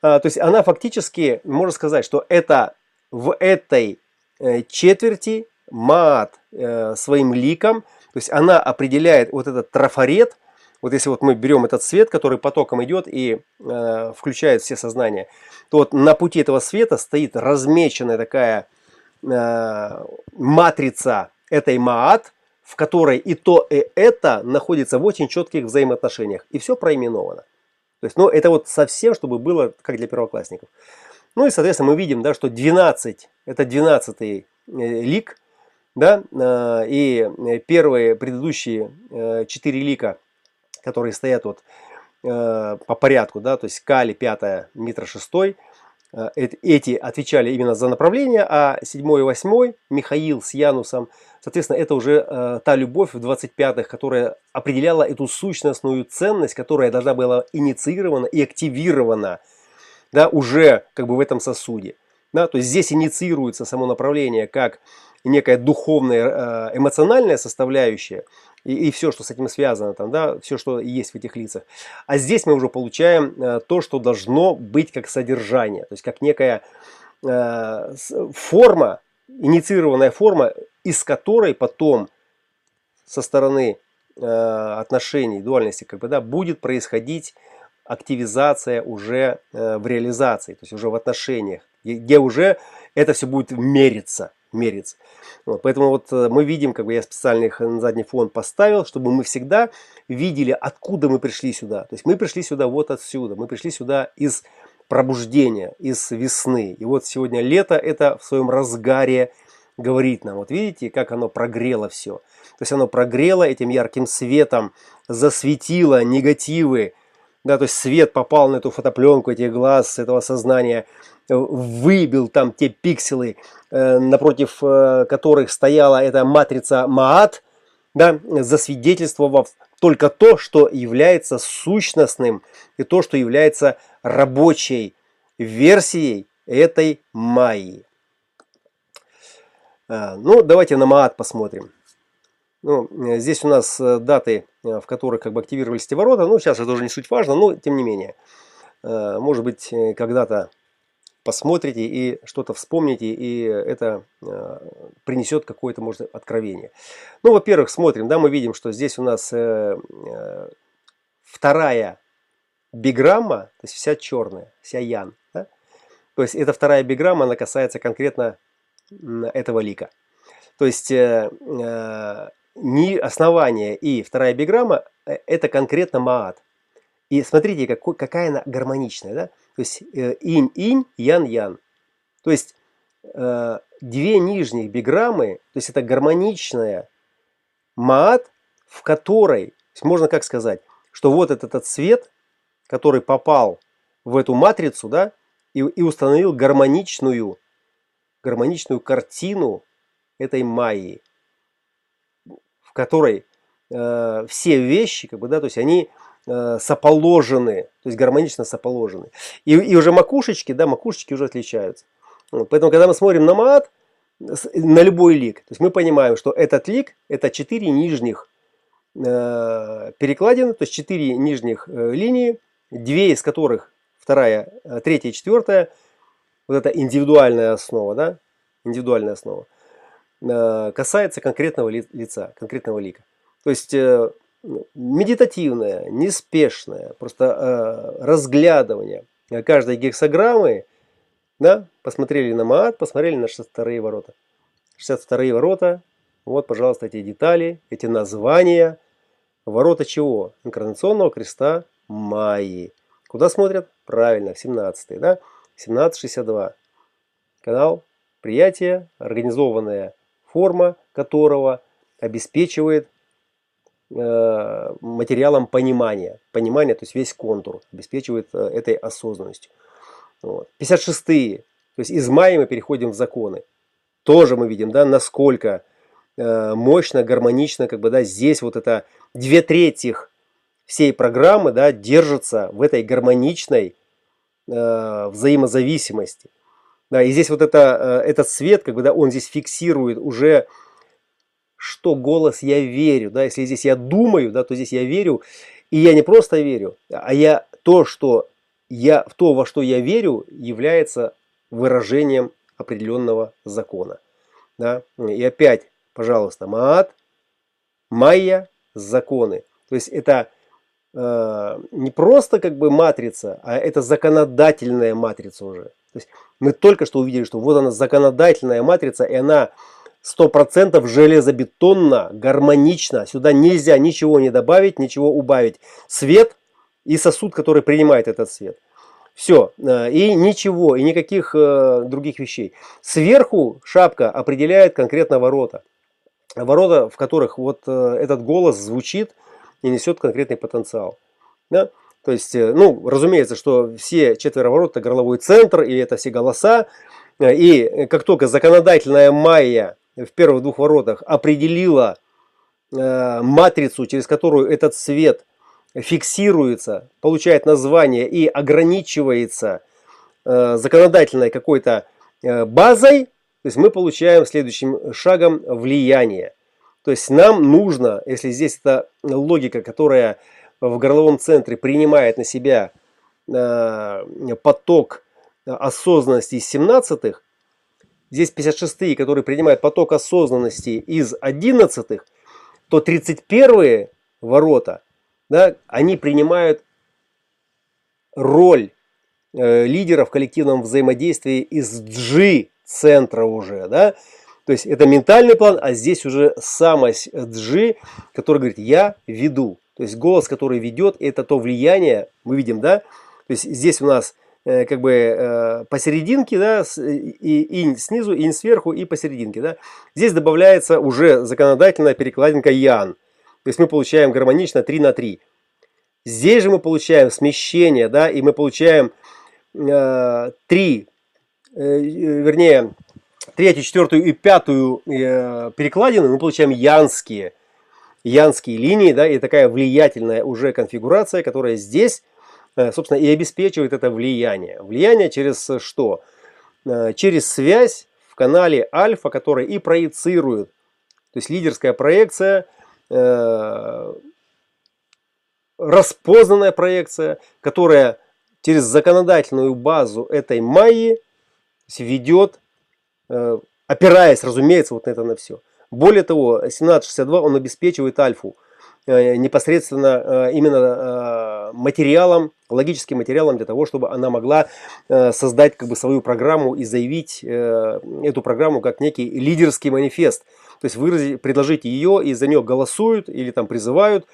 то есть она фактически, можно сказать, что это в этой четверти Маат э, своим ликом, то есть она определяет вот этот трафарет, вот если вот мы берем этот свет, который потоком идет и э, включает все сознания, то вот на пути этого света стоит размеченная такая э, матрица этой Маат, в которой и то, и это находится в очень четких взаимоотношениях, и все проименовано. То есть, ну, это вот совсем, чтобы было как для первоклассников. Ну и, соответственно, мы видим, да, что двенадцать, это двенадцатый лик, да, и первые предыдущие четыре лика, которые стоят вот по порядку, да, то есть Кали пятая, Митра шестой, эти отвечали именно за направление, а седьмой и восьмой, Михаил с Янусом, соответственно, это уже та любовь в двадцать пятых, которая определяла эту сущностную ценность, которая должна была инициирована и активирована, да, уже как бы в этом сосуде. Да, то есть здесь инициируется само направление как некая духовная, эмоциональная составляющая и, и все, что с этим связано, там, да, все, что есть в этих лицах. А здесь мы уже получаем то, что должно быть как содержание, то есть как некая э, форма, инициированная форма, из которой потом со стороны э, отношений, дуальности, как бы, да, будет происходить активизация уже э, в реализации, то есть уже в отношениях, где уже это все будет мериться. мериться. Вот, поэтому вот мы видим, как бы я специально их на задний фон поставил, чтобы мы всегда видели, откуда мы пришли сюда. То есть мы пришли сюда вот отсюда, мы пришли сюда из пробуждения, из весны. И вот сегодня лето это в своем разгаре говорит нам. Вот видите, как оно прогрело все. То есть оно прогрело этим ярким светом, засветило негативы. Да, то есть свет попал на эту фотопленку этих глаз, этого сознания, выбил там те пикселы, э, напротив э, которых стояла эта матрица Маат, да, засвидетельствовав только то, что является сущностным и то, что является рабочей версией этой майи. Э, ну, давайте на Маат посмотрим. Ну, здесь у нас даты, в которых как бы активировались эти ворота. Ну, сейчас это уже не суть важно, но тем не менее. Может быть, когда-то посмотрите и что-то вспомните, и это принесет какое-то, может, откровение. Ну, во-первых, смотрим, да, мы видим, что здесь у нас вторая биграмма, то есть вся черная, вся Ян. Да? То есть эта вторая биграмма, она касается конкретно этого лика. То есть основание и вторая биграмма это конкретно Маат. И смотрите, какой, какая она гармоничная. Да? То есть инь-инь, ян-ян. То есть э, две нижних биграммы, то есть это гармоничная Маат, в которой, можно как сказать, что вот этот, этот свет, который попал в эту матрицу, да, и, и установил гармоничную, гармоничную картину этой майи, в которой э, все вещи, как бы, да, то есть они э, соположены, то есть гармонично соположены. И, и уже макушечки, да, макушечки уже отличаются. Вот, поэтому, когда мы смотрим на Маат, на любой лик, то есть мы понимаем, что этот лик это четыре нижних э, перекладины, то есть четыре нижних э, линии, две из которых вторая, третья и четвертая, вот это индивидуальная основа, да, индивидуальная основа. Касается конкретного лица, конкретного лика. То есть медитативное, неспешное, просто э, разглядывание каждой гексаграммы, да, посмотрели на Маат, посмотрели на шестьдесят вторые ворота. шестьдесят вторые ворота, вот, пожалуйста, эти детали, эти названия. Ворота чего? Инкарнационного креста Майи. Куда смотрят? Правильно, семнадцатый, да? семнадцать шестьдесят два. Канал приятия, организованная форма которого обеспечивает э, материалом понимания. Понимание, то есть весь контур, обеспечивает э, этой осознанностью. Вот. пятьдесят шестые. То есть из Майи мы переходим в законы. Тоже мы видим, да, насколько э, мощно, гармонично, как бы, да, здесь вот это две трети всей программы, да, держится в этой гармоничной э, взаимозависимости. Да, и здесь вот это, э, этот свет, как бы, да, он здесь фиксирует уже, что голос я верю, да, если здесь я думаю, да, то здесь я верю, и я не просто верю, а я то, что я, то, во что я верю, является выражением определенного закона. Да? И опять, пожалуйста, Маат, Майя, законы. То есть это э, не просто как бы матрица, а это законодательная матрица уже. То есть мы только что увидели, что вот она, законодательная матрица, и она сто процентов железобетонна, гармонична. Сюда нельзя ничего не добавить, ничего убавить. Свет и сосуд, который принимает этот свет. Все, и ничего, и никаких э, других вещей. Сверху шапка определяет конкретно ворота. Ворота, в которых вот э, этот голос звучит и несет конкретный потенциал. Да? То есть, э, ну, разумеется, что все четверо ворот – это горловой центр, и это все голоса. И как только законодательная Майя в первых двух воротах определила э, матрицу, через которую этот свет фиксируется, получает название и ограничивается э, законодательной какой-то э, базой, то есть мы получаем следующим шагом влияние. То есть нам нужно, если здесь эта логика, которая в горловом центре принимает на себя э, поток осознанности из семнадцатых, здесь пятьдесят шестые, которые принимают поток осознанности из одиннадцатых, то тридцать первые ворота, да, они принимают роль э, лидера в коллективном взаимодействии из джи-центра уже. Да? То есть это ментальный план, а здесь уже самость джи, который говорит «я веду». То есть голос, который ведет, это то влияние, мы видим, да? То есть здесь у нас э, как бы э, посерединке, да, и инь снизу, инь сверху и посерединке. Да? Здесь добавляется уже законодательная перекладинка Ян. То есть мы получаем гармонично три на три. Здесь же мы получаем смещение, да, и мы получаем э, три, э, вернее, третью, четвертую и пятую э, перекладину, мы получаем янские, янские линии, да, и такая влиятельная уже конфигурация, которая здесь, э, собственно, и обеспечивает это влияние. Влияние через что? Э, через связь в канале альфа, который и проецирует, то есть лидерская проекция, распознанная проекция, которая через законодательную базу этой Майи ведет, опираясь, разумеется, вот на это на все. Более того, семнадцать шестьдесят два он обеспечивает альфу непосредственно именно материалом, логическим материалом для того, чтобы она могла создать как бы свою программу и заявить эту программу как некий лидерский манифест. То есть выразить, предложить ее, и за нее голосуют или там призывают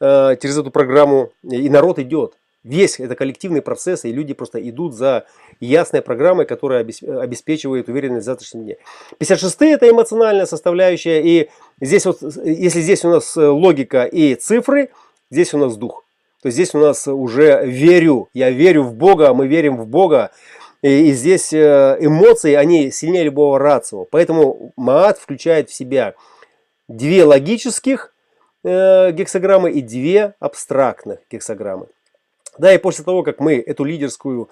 э, через эту программу, и народ идет. Весь это коллективный процесс, и люди просто идут за ясной программой, которая обеспечивает уверенность в завтрашнем дне. пятьдесят шестые это эмоциональная составляющая, и здесь вот, если здесь у нас логика и цифры, здесь у нас дух. То есть здесь у нас уже верю, я верю в Бога, мы верим в Бога. И здесь эмоции, они сильнее любого рацио. Поэтому Маат включает в себя две логических э, гексаграммы и две абстрактных гексаграммы. Да, и после того, как мы эту лидерскую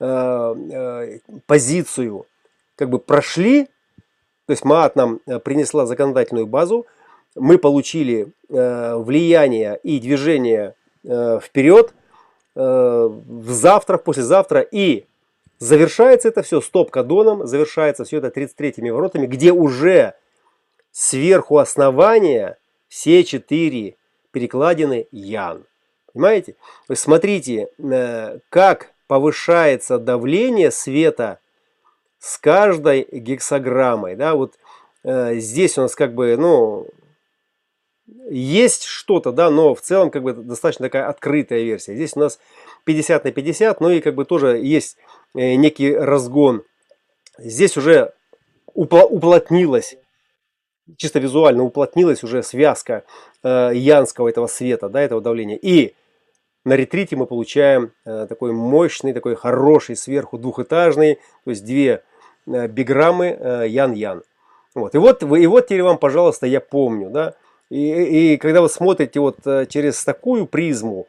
э, э, позицию как бы прошли, то есть Маат нам принесла законодательную базу, мы получили э, влияние и движение э, вперед, э, завтра, послезавтра, и завершается это все стоп-кадоном, завершается все это тридцать третьими воротами, где уже сверху основания все четыре перекладины Ян. Понимаете? Вы смотрите, как повышается давление света с каждой гексаграммой. Да? Вот здесь у нас как бы, ну, есть что-то, да, но в целом как бы достаточно такая открытая версия. Здесь у нас пятьдесят на пятьдесят, ну и как бы тоже есть некий разгон. Здесь уже уплотнилась, чисто визуально уплотнилась уже связка э, янского этого света, да, этого давления. И на ретрите мы получаем э, такой мощный, такой хороший сверху двухэтажный, то есть две э, биграммы э, ян-ян. Вот. И, вот, и вот теперь вам, пожалуйста, я помню, да. И, и когда вы смотрите вот через такую призму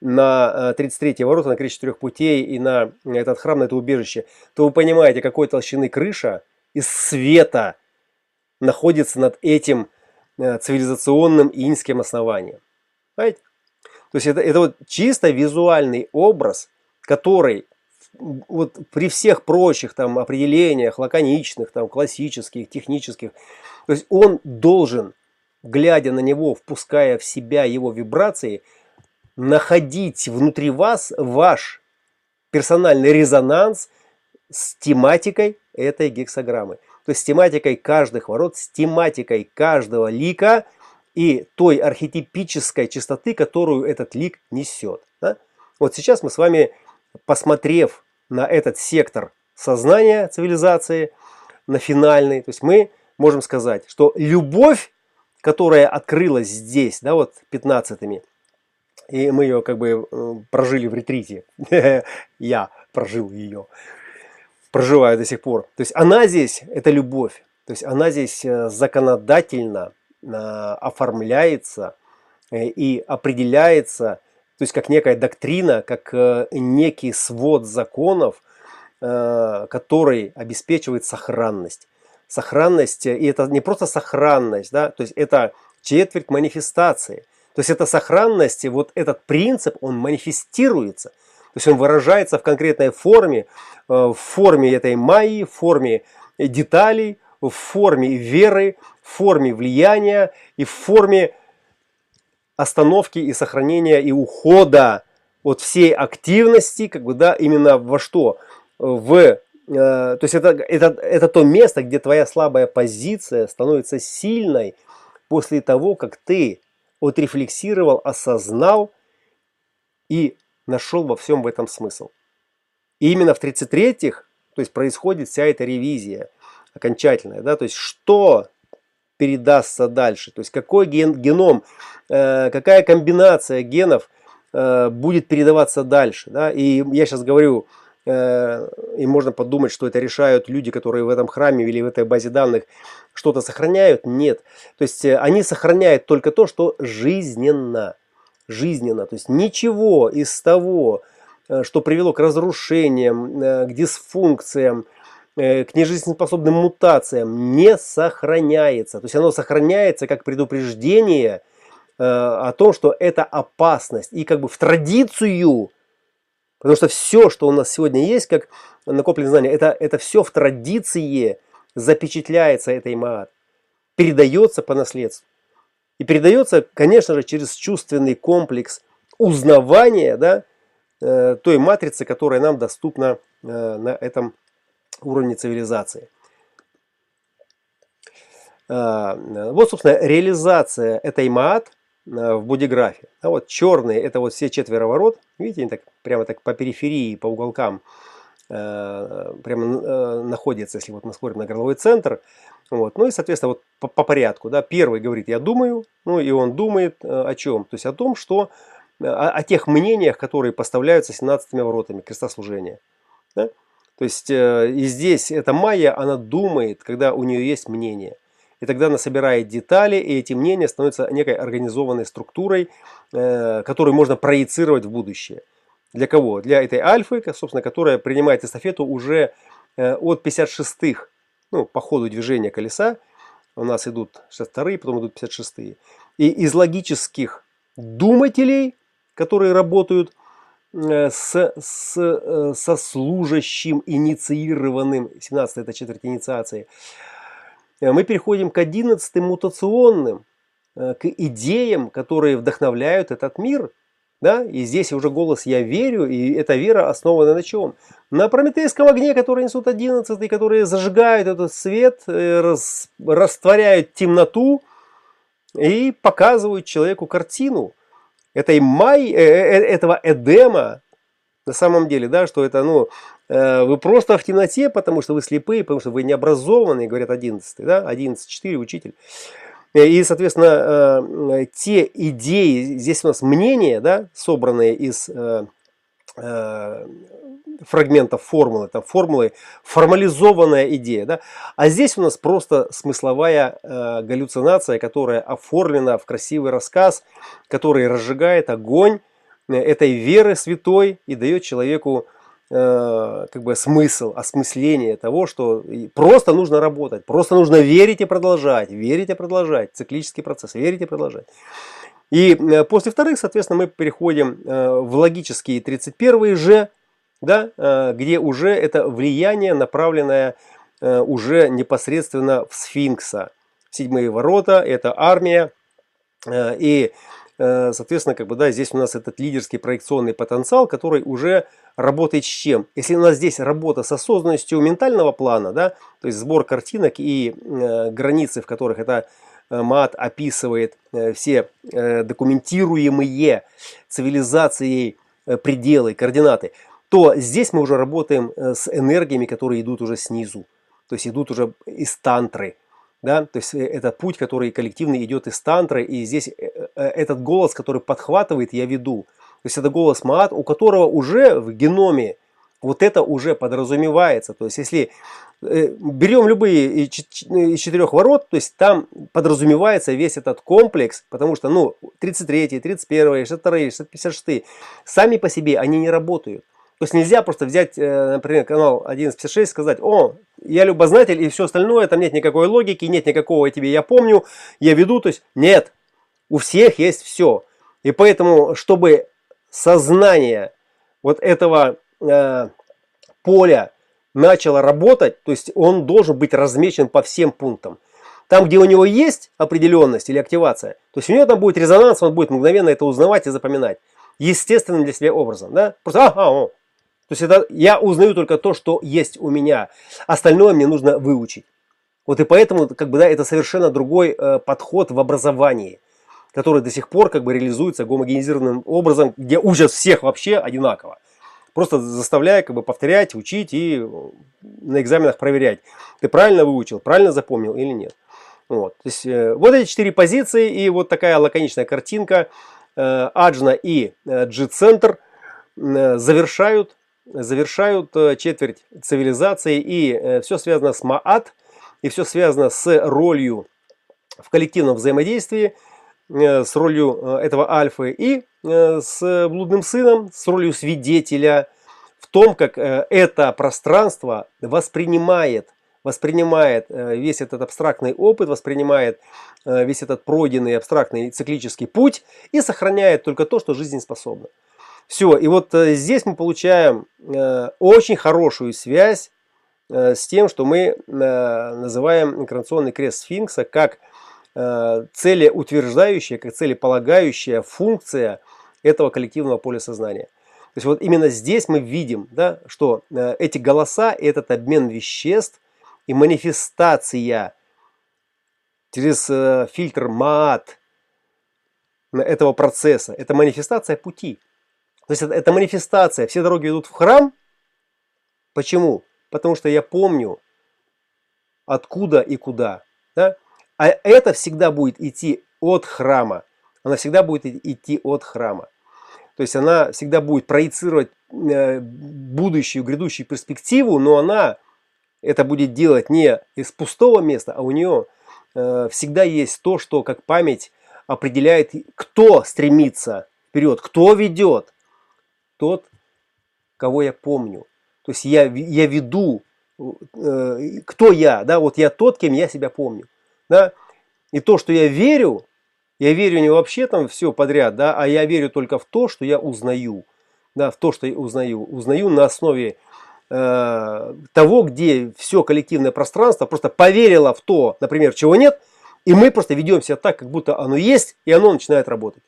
на тридцать третье ворота, на крест четырех путей и на этот храм, на это убежище, то вы понимаете, какой толщины крыша из света находится над этим цивилизационным иньским основанием. Понимаете? То есть это, это вот чисто визуальный образ, который вот при всех прочих там определениях, лаконичных, там, классических, технических, то есть он должен, глядя на него, впуская в себя его вибрации, находить внутри вас ваш персональный резонанс с тематикой этой гексаграммы. То есть с тематикой каждых ворот, с тематикой каждого лика и той архетипической чистоты, которую этот лик несет. Да? Вот сейчас мы с вами, посмотрев на этот сектор сознания цивилизации, на финальный, то есть мы можем сказать, что любовь, которая открылась здесь, да, вот пятнадцатыми, и мы ее как бы прожили в ретрите. Я прожил ее. Проживаю до сих пор. То есть она здесь, это любовь. То есть она здесь законодательно оформляется и определяется, то есть как некая доктрина, как некий свод законов, который обеспечивает сохранность. Сохранность, и это не просто сохранность, да, то есть это четверть манифестации. То есть это сохранность, вот этот принцип, он манифестируется. То есть он выражается в конкретной форме, в форме этой майи, в форме деталей, в форме веры, в форме влияния и в форме остановки и сохранения и ухода от всей активности, как бы, да, именно во что? В, то есть это, это, это то место, где твоя слабая позиция становится сильной после того, как ты отрефлексировал, осознал и нашел во всем в этом смысл. И именно в тридцать третьих, то есть, происходит вся эта ревизия окончательная, да, то есть что передастся дальше, то есть какой ген, геном, э, какая комбинация генов э, будет передаваться дальше, да, и я сейчас говорю, э, и можно подумать, что это решают люди, которые в этом храме или в этой базе данных что-то сохраняют, нет, то есть э, они сохраняют только то, что жизненно. Жизненно. То есть ничего из того, что привело к разрушениям, к дисфункциям, к нежизнеспособным мутациям, не сохраняется. То есть оно сохраняется как предупреждение о том, что это опасность. И как бы в традицию, потому что все, что у нас сегодня есть, как накопленное знание, это, это все в традиции запечатляется этой Маат, передается по наследству. И передается, конечно же, через чувственный комплекс узнавания, да, э, той матрицы, которая нам доступна э, на этом уровне цивилизации. Э, вот, собственно, реализация этой Маат э, в будиграфе. А вот черные – это вот все четверо ворот. Видите, они так, прямо так по периферии, по уголкам э, прямо э, находятся, если вот мы смотрим на горловой центр. Вот. Ну и, соответственно, вот по, по порядку. Да, первый говорит, я думаю, ну и он думает э, о чем? То есть о том, что э, о, о тех мнениях, которые поставляются семнадцатыми воротами крестослужения. Да? То есть э, и здесь эта майя, она думает, когда у нее есть мнение. И тогда она собирает детали, и эти мнения становятся некой организованной структурой, э, которую можно проецировать в будущее. Для кого? Для этой альфы, собственно, которая принимает эстафету уже э, от пятьдесят шестых. Ну, по ходу движения колеса у нас идут шестьдесят вторые, потом идут пятьдесят шестые. И из логических думателей, которые работают с, с, со служащим инициированным, семнадцатая это четверть инициации, мы переходим к одиннадцатым мутационным. к идеям, которые вдохновляют этот мир. Да? И здесь уже голос «я верю», и эта вера основана на чем? На прометейском огне, который несут одиннадцатые, которые зажигают этот свет, рас, растворяют темноту и показывают человеку картину этой май, этого Эдема, на самом деле, да, что это, ну, вы просто в темноте, потому что вы слепые, потому что вы необразованные, говорят одиннадцатые, да, одиннадцать четыре, учитель. И, соответственно, те идеи, здесь у нас мнения, да, собранные из фрагментов формулы, там формулы, формализованная идея, да, а здесь у нас просто смысловая галлюцинация, которая оформлена в красивый рассказ, который разжигает огонь этой веры святой и дает человеку как бы смысл, осмысление того, что просто нужно работать, просто нужно верить и продолжать, верить и продолжать, циклический процесс, верить и продолжать. И после вторых, соответственно, мы переходим в логические тридцать первые же, да, где уже это влияние, направленное уже непосредственно в сфинкса. Седьмые ворота, это армия, и соответственно, как бы, да, здесь у нас этот лидерский проекционный потенциал, который уже работает с чем? Если у нас здесь работа с осознанностью ментального плана, да, то есть сбор картинок и э, границы, в которых это э, Маат описывает э, все э, документируемые цивилизацией э, пределы, координаты, то здесь мы уже работаем э, с энергиями, которые идут уже снизу, то есть идут уже из тантры. Да? То есть это путь, который коллективный идет из тантры, и здесь этот голос, который подхватывает, я веду. То есть это голос Маат, у которого уже в геноме вот это уже подразумевается. То есть если берем любые из четырех ворот, то есть там подразумевается весь этот комплекс, потому что, ну, тридцать третий, тридцать первый, шестьдесят второй, шестьдесят пятьдесят шестой, сами по себе они не работают. То есть нельзя просто взять, например, канал одиннадцать пятьдесят шесть и сказать: «О, я любознатель и все остальное, там нет никакой логики, нет никакого тебе я помню, я веду». То есть нет, у всех есть все. И поэтому, чтобы сознание вот этого э, поля начало работать, то есть он должен быть размечен по всем пунктам. Там, где у него есть определенность или активация, то есть у него там будет резонанс, он будет мгновенно это узнавать и запоминать естественным для себя образом. Да? Просто ага, о. То есть это я узнаю только то, что есть у меня. Остальное мне нужно выучить. Вот и поэтому, как бы, да, это совершенно другой э, подход в образовании, который до сих пор, как бы, реализуется гомогенизированным образом, где ужас всех вообще одинаково. Просто заставляя, как бы, повторять, учить и на экзаменах проверять. Ты правильно выучил, правильно запомнил или нет. Вот, то есть, э, вот эти четыре позиции и вот такая лаконичная картинка. Аджна и Джи-центр завершают, завершают четверть цивилизации, и все связано с Маат, и все связано с ролью в коллективном взаимодействии, с ролью этого Альфы и с блудным сыном, с ролью свидетеля в том, как это пространство воспринимает, воспринимает весь этот абстрактный опыт, воспринимает весь этот пройденный абстрактный циклический путь и сохраняет только то, что жизнеспособно. Все, и вот здесь мы получаем очень хорошую связь с тем, что мы называем инкарнационный крест сфинкса как целеутверждающая, как целеполагающая функция этого коллективного поля сознания. То есть вот именно здесь мы видим, да, что эти голоса, этот обмен веществ и манифестация через э, фильтр Маат этого процесса. Это манифестация пути. То есть это, это манифестация. Все дороги идут в храм. Почему? Потому что я помню, откуда и куда. Да? А это всегда будет идти от храма. Она всегда будет идти от храма. То есть она всегда будет проецировать э, будущую, грядущую перспективу, но она это будет делать не из пустого места, а у нее э, всегда есть то, что как память определяет, кто стремится вперед, кто ведет. Тот, кого я помню. То есть я, я веду, э, кто я, да, вот я тот, кем я себя помню. Да? И то, что я верю, я верю не вообще там все подряд, да, а я верю только в то, что я узнаю. Да, в то, что я узнаю. Узнаю на основе того, где все коллективное пространство просто поверило в то, например, чего нет, И мы просто ведем себя так, как будто оно есть, и оно начинает работать.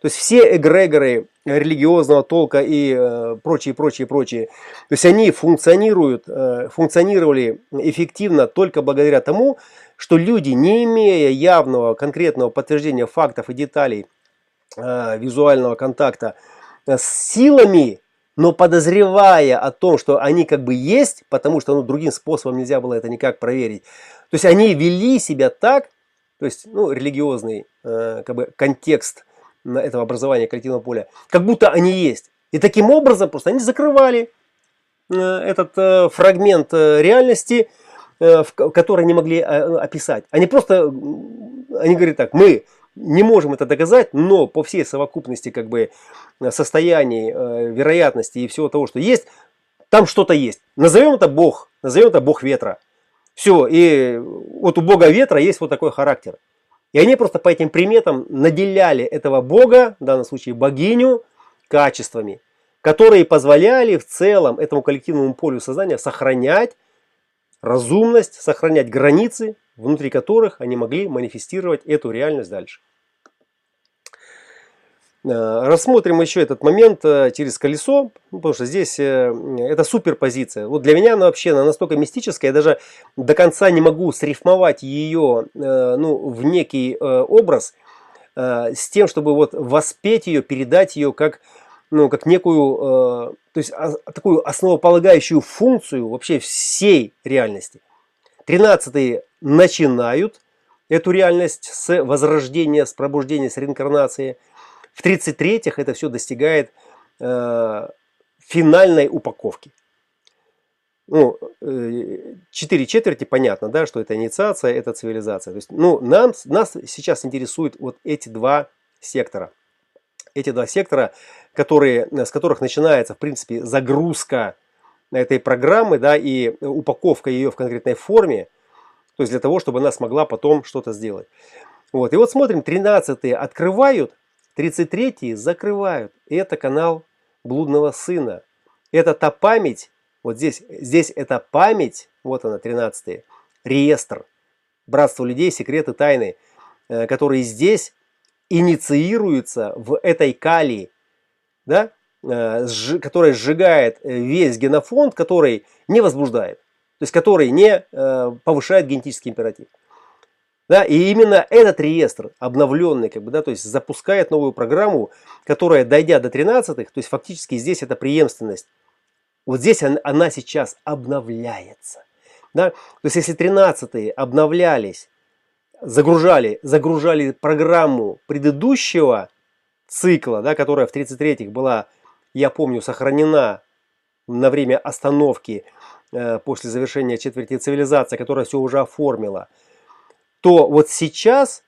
То есть все эгрегоры религиозного толка и э, прочие, прочие, прочие, то есть они функционируют, э, функционировали эффективно только благодаря тому, что люди, не имея явного конкретного подтверждения фактов и деталей э, визуального контакта э, с силами, но подозревая о том, что они как бы есть, потому что ну, другим способом нельзя было это никак проверить, то есть они вели себя так, то есть ну, религиозный э, как бы, контекст этого образования коллективного поля, как будто они есть. И таким образом просто они закрывали этот фрагмент реальности, который они могли описать. Они просто, они говорят так, мы не можем это доказать, но по всей совокупности как бы состояний, вероятности и всего того, что есть, там что-то есть. Назовем это Бог, назовем это Бог ветра. Все, и вот у Бога ветра есть вот такой характер. И они просто по этим приметам наделяли этого бога, в данном случае богиню, качествами, которые позволяли в целом этому коллективному полю сознания сохранять разумность, сохранять границы, внутри которых они могли манифестировать эту реальность дальше. Рассмотрим еще этот момент через колесо, потому что здесь это суперпозиция. Вот для меня она вообще она настолько мистическая, я даже до конца не могу срифмовать ее ну, в некий образ с тем, чтобы вот воспеть ее, передать ее как, ну, как некую, то есть такую основополагающую функцию вообще всей реальности. Тринадцатые начинают эту реальность с возрождения, с пробуждения, с реинкарнации. В тридцать третьих это все достигает э, финальной упаковки. Ну, э, четыре четверти, понятно, да, что это инициация, это цивилизация. То есть, ну, нам, нас сейчас интересуют вот эти два сектора. Эти два сектора, которые, с которых начинается, в принципе, загрузка этой программы, да, и упаковка ее в конкретной форме, то есть для того, чтобы она смогла потом что-то сделать. Вот. И вот смотрим, тринадцатые открывают, тридцать третьи закрывают. Это канал блудного сына. Это та память, вот здесь, здесь это память, вот она, тринадцатые, реестр, братство людей, секреты, тайны, которые здесь инициируются в этой Кали, да, которая сжигает весь генофонд, который не возбуждает, то есть который не повышает генетический императив. Да, и именно этот реестр, обновленный, как бы, да, то есть запускает новую программу, которая, дойдя до тринадцатых, то есть фактически здесь это преемственность, вот здесь она, она сейчас обновляется. Да? То есть если тринадцатые обновлялись, загружали, загружали программу предыдущего цикла, да, которая в тридцать третьих была, я помню, сохранена на время остановки э, после завершения четверти цивилизации, которая все уже оформила, то вот сейчас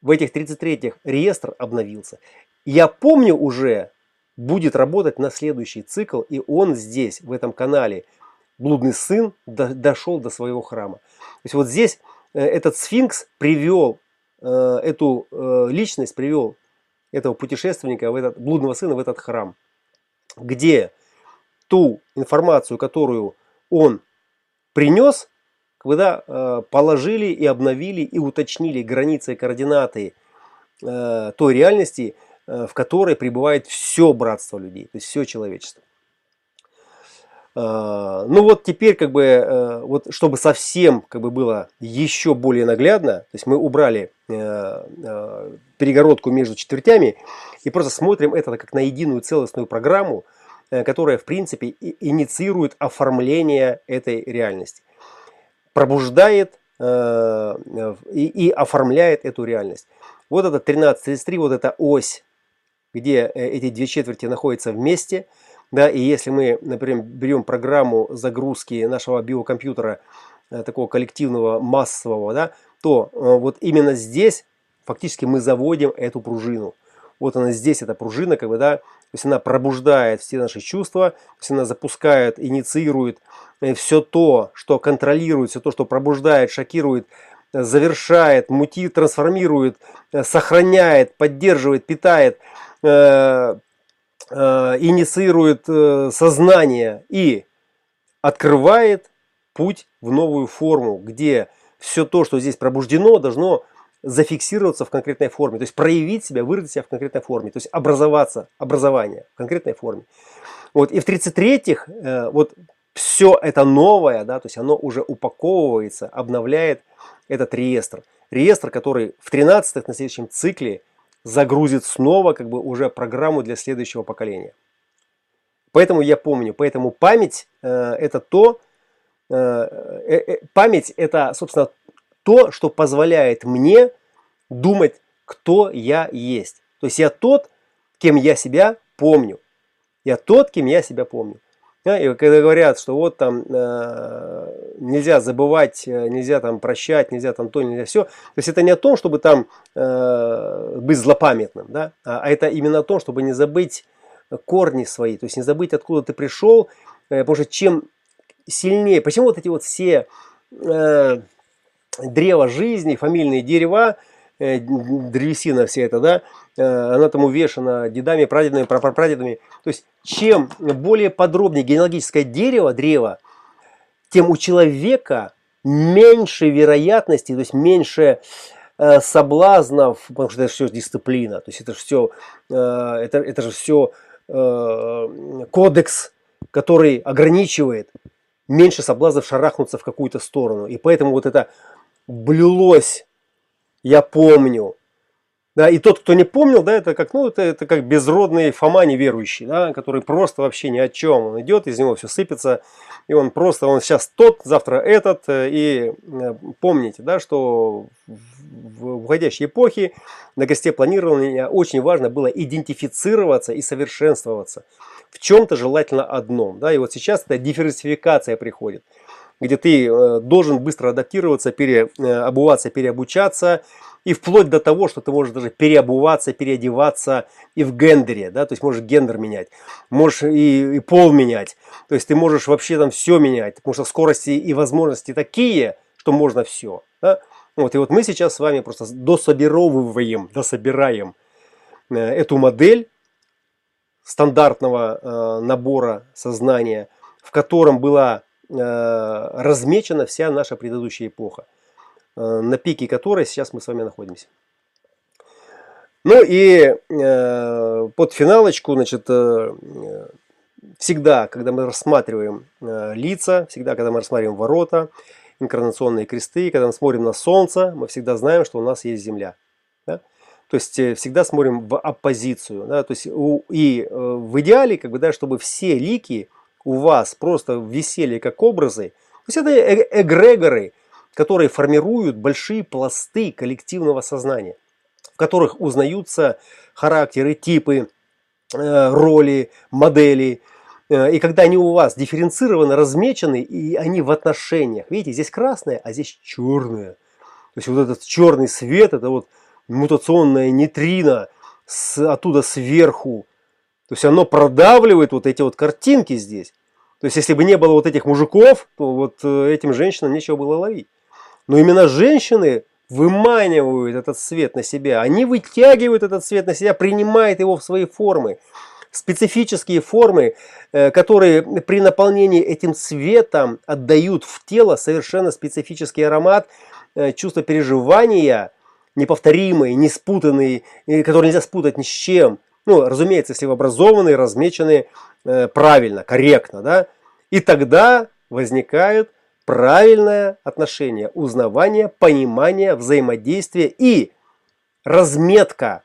в этих тридцать третьих реестр обновился. Я помню уже, будет работать на следующий цикл, и он здесь, в этом канале, блудный сын до, дошел до своего храма. То есть вот здесь э, этот сфинкс привел э, эту э, личность, привел этого путешественника, в этот, блудного сына в этот храм, где ту информацию, которую он принес, когда положили и обновили и уточнили границы и координаты той реальности, в которой пребывает все братство людей, то есть все человечество. Ну вот теперь, как бы, вот, чтобы совсем как бы, было еще более наглядно, то есть мы убрали перегородку между четвертями и просто смотрим это как на единую целостную программу, которая в принципе инициирует оформление этой реальности. Пробуждает э, и, и оформляет эту реальность. Вот это тринадцать тридцать три, вот эта ось, где эти две четверти находятся вместе. Да, и если мы, например, берем программу загрузки нашего биокомпьютера, э, такого коллективного, массового, да, то э, вот именно здесь фактически мы заводим эту пружину. Вот она здесь, эта пружина, как бы, да, то есть она пробуждает все наши чувства, то есть она запускает, инициирует все то, что контролирует, все то, что пробуждает, шокирует, завершает, мутит, трансформирует, сохраняет, поддерживает, питает, э, э, инициирует э, сознание и открывает путь в новую форму, где все то, что здесь пробуждено, должно зафиксироваться в конкретной форме. То есть проявить себя, выразить себя в конкретной форме. То есть образоваться, образование в конкретной форме. Вот. И в тридцать третьих э, вот все это новое, да, то есть оно уже упаковывается, обновляет этот реестр. Реестр, который в тринадцатых на следующем цикле загрузит снова как бы уже программу для следующего поколения. Поэтому я помню, поэтому память э, это то, э, э, память это, собственно, то, что позволяет мне думать, кто я есть. То есть я тот, кем я себя помню. Я тот, кем я себя помню. Да? И когда говорят, что вот там э, нельзя забывать, нельзя там прощать, нельзя там то, нельзя все. То есть это не о том, чтобы там э, быть злопамятным, да? а, а это именно о том, чтобы не забыть корни свои, то есть не забыть, откуда ты пришел. Э, потому что чем сильнее, почему вот эти вот все э, древо жизни, фамильные дерева, э, древесина вся эта, да, она там увешана дедами, прадедами, прапрадедами. То есть, чем более подробнее генеалогическое дерево, древо, тем у человека меньше вероятности, то есть меньше э, соблазнов, потому что это все дисциплина, то есть это же все, э, это, это же все э, кодекс, который ограничивает, меньше соблазнов шарахнуться в какую-то сторону. И поэтому вот это блюлось, я помню. Да, и тот, кто не помнил, да, это как, ну, это, это как безродный Фома неверующий, да, который просто вообще ни о чем. Он идет, из него все сыпется, и он просто, он сейчас тот, завтра этот. И помните, да, что в уходящей эпохе на косте планирования очень важно было идентифицироваться и совершенствоваться в чем-то, желательно одном. Да, и вот сейчас эта диверсификация приходит, где ты должен быстро адаптироваться, переобуваться, переобучаться. И вплоть до того, что ты можешь даже переобуваться, переодеваться и в гендере, да, то есть можешь гендер менять, можешь и, и пол менять, то есть ты можешь вообще там все менять, потому что скорости и возможности такие, что можно все. Да? Вот, и вот мы сейчас с вами просто дособировываем, дособираем эту модель стандартного э, набора сознания, в котором была э, размечена вся наша предыдущая эпоха, на пике которой сейчас мы с вами находимся. Ну и э, под финалочку, значит, э, всегда, когда мы рассматриваем э, лица, всегда, когда мы рассматриваем ворота, инкарнационные кресты, когда мы смотрим на солнце, мы всегда знаем, что у нас есть земля. Да? То есть э, всегда смотрим в оппозицию. Да? То есть, у, и э, в идеале, как бы, да, чтобы все лики у вас просто висели как образы. То есть это э эгрегоры, которые формируют большие пласты коллективного сознания, в которых узнаются характеры, типы, роли, модели. И когда они у вас дифференцированы, размечены, и они в отношениях. Видите, здесь красное, а здесь черное. То есть вот этот черный свет, это вот мутационное нейтрино с, оттуда сверху. То есть оно продавливает вот эти вот картинки здесь. То есть если бы не было вот этих мужиков, то вот этим женщинам нечего было ловить. Но именно женщины выманивают этот свет на себя. Они вытягивают этот свет на себя, принимают его в свои формы. Специфические формы, которые при наполнении этим светом отдают в тело совершенно специфический аромат, чувство переживания, неповторимые, не спутанные, которые нельзя спутать ни с чем. Ну, разумеется, если вы образованные, размечены правильно, корректно, да? И тогда возникают правильное отношение, узнавание, понимание, взаимодействие и разметка,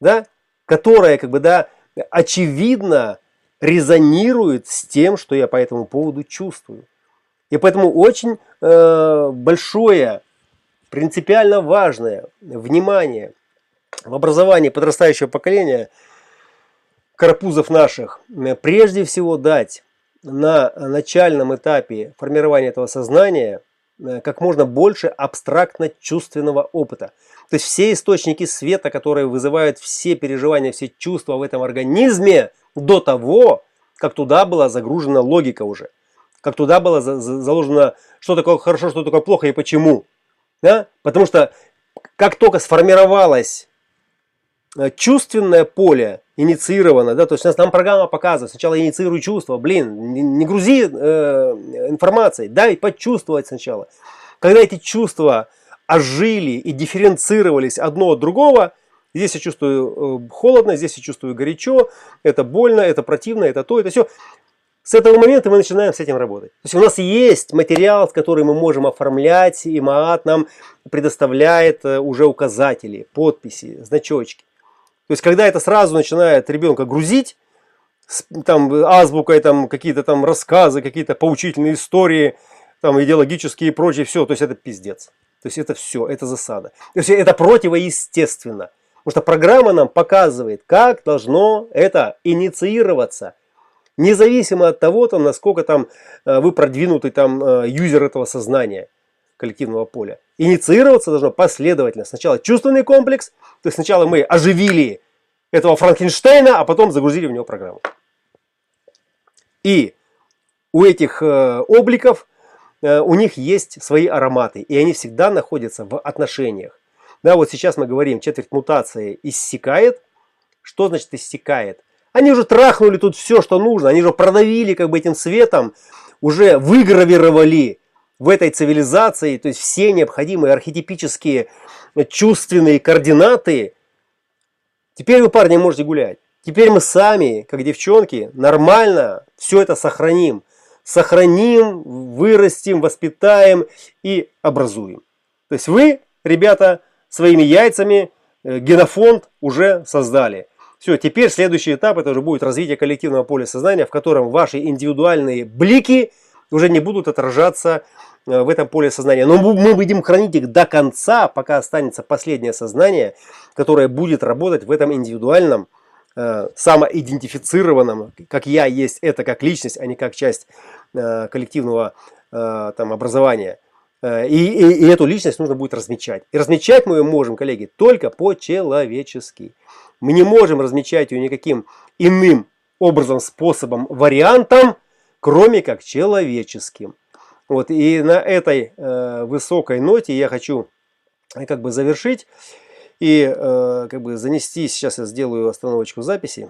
да, которая как бы, да, очевидно резонирует с тем, что я по этому поводу чувствую. И поэтому очень э, большое, принципиально важное внимание в образовании подрастающего поколения карапузов наших прежде всего дать на начальном этапе формирования этого сознания как можно больше абстрактно-чувственного опыта. То есть все источники света, которые вызывают все переживания, все чувства в этом организме до того, как туда была загружена логика уже, как туда было заложено, что такое хорошо, что такое плохо и почему. Да? Потому что как только сформировалось чувственное поле, инициировано, да, то есть у нас там программа показывает, сначала инициируй чувства, блин, не грузи э, информацией, дай почувствовать сначала. Когда эти чувства ожили и дифференцировались одно от другого, здесь я чувствую холодно, здесь я чувствую горячо, это больно, это противно, это то, это все. С этого момента мы начинаем с этим работать. То есть у нас есть материал, который мы можем оформлять, и Маат нам предоставляет уже указатели, подписи, значочки. То есть когда это сразу начинает ребенка грузить, там азбукой, там какие-то там рассказы, какие-то поучительные истории, там идеологические и прочее, все, то есть это пиздец. То есть это все, это засада. То есть это противоестественно. Потому что программа нам показывает, как должно это инициироваться. Независимо от того, там, насколько там, вы продвинутый там, юзер этого сознания, коллективного поля. Инициироваться должно последовательно. Сначала чувственный комплекс, то есть сначала мы оживили этого Франкенштейна, а потом загрузили в него программу. И у этих обликов, у них есть свои ароматы, и они всегда находятся в отношениях. Да, вот сейчас мы говорим, четверть мутации иссякает. Что значит иссякает? Они уже трахнули тут все, что нужно. Они же продавили как бы этим светом, уже выгравировали в этой цивилизации, то есть все необходимые архетипические чувственные координаты. Теперь вы, парни, можете гулять. Теперь мы сами, как девчонки, нормально все это сохраним. Сохраним, вырастим, воспитаем и образуем. То есть вы, ребята, своими яйцами генофонд уже создали. Все, теперь следующий этап, это уже будет развитие коллективного поля сознания, в котором ваши индивидуальные блики уже не будут отражаться в этом поле сознания. Но мы будем хранить их до конца, пока останется последнее сознание, которое будет работать в этом индивидуальном, э, самоидентифицированном, как я есть это, как личность, а не как часть э, коллективного э, там, образования. И, и, и эту личность нужно будет размечать. И размечать мы ее можем, коллеги, только по-человечески. Мы не можем размечать ее никаким иным образом, способом, вариантом, кроме как человеческим. Вот, и на этой э, высокой ноте я хочу как бы завершить и э, как бы занести, сейчас я сделаю остановочку записи.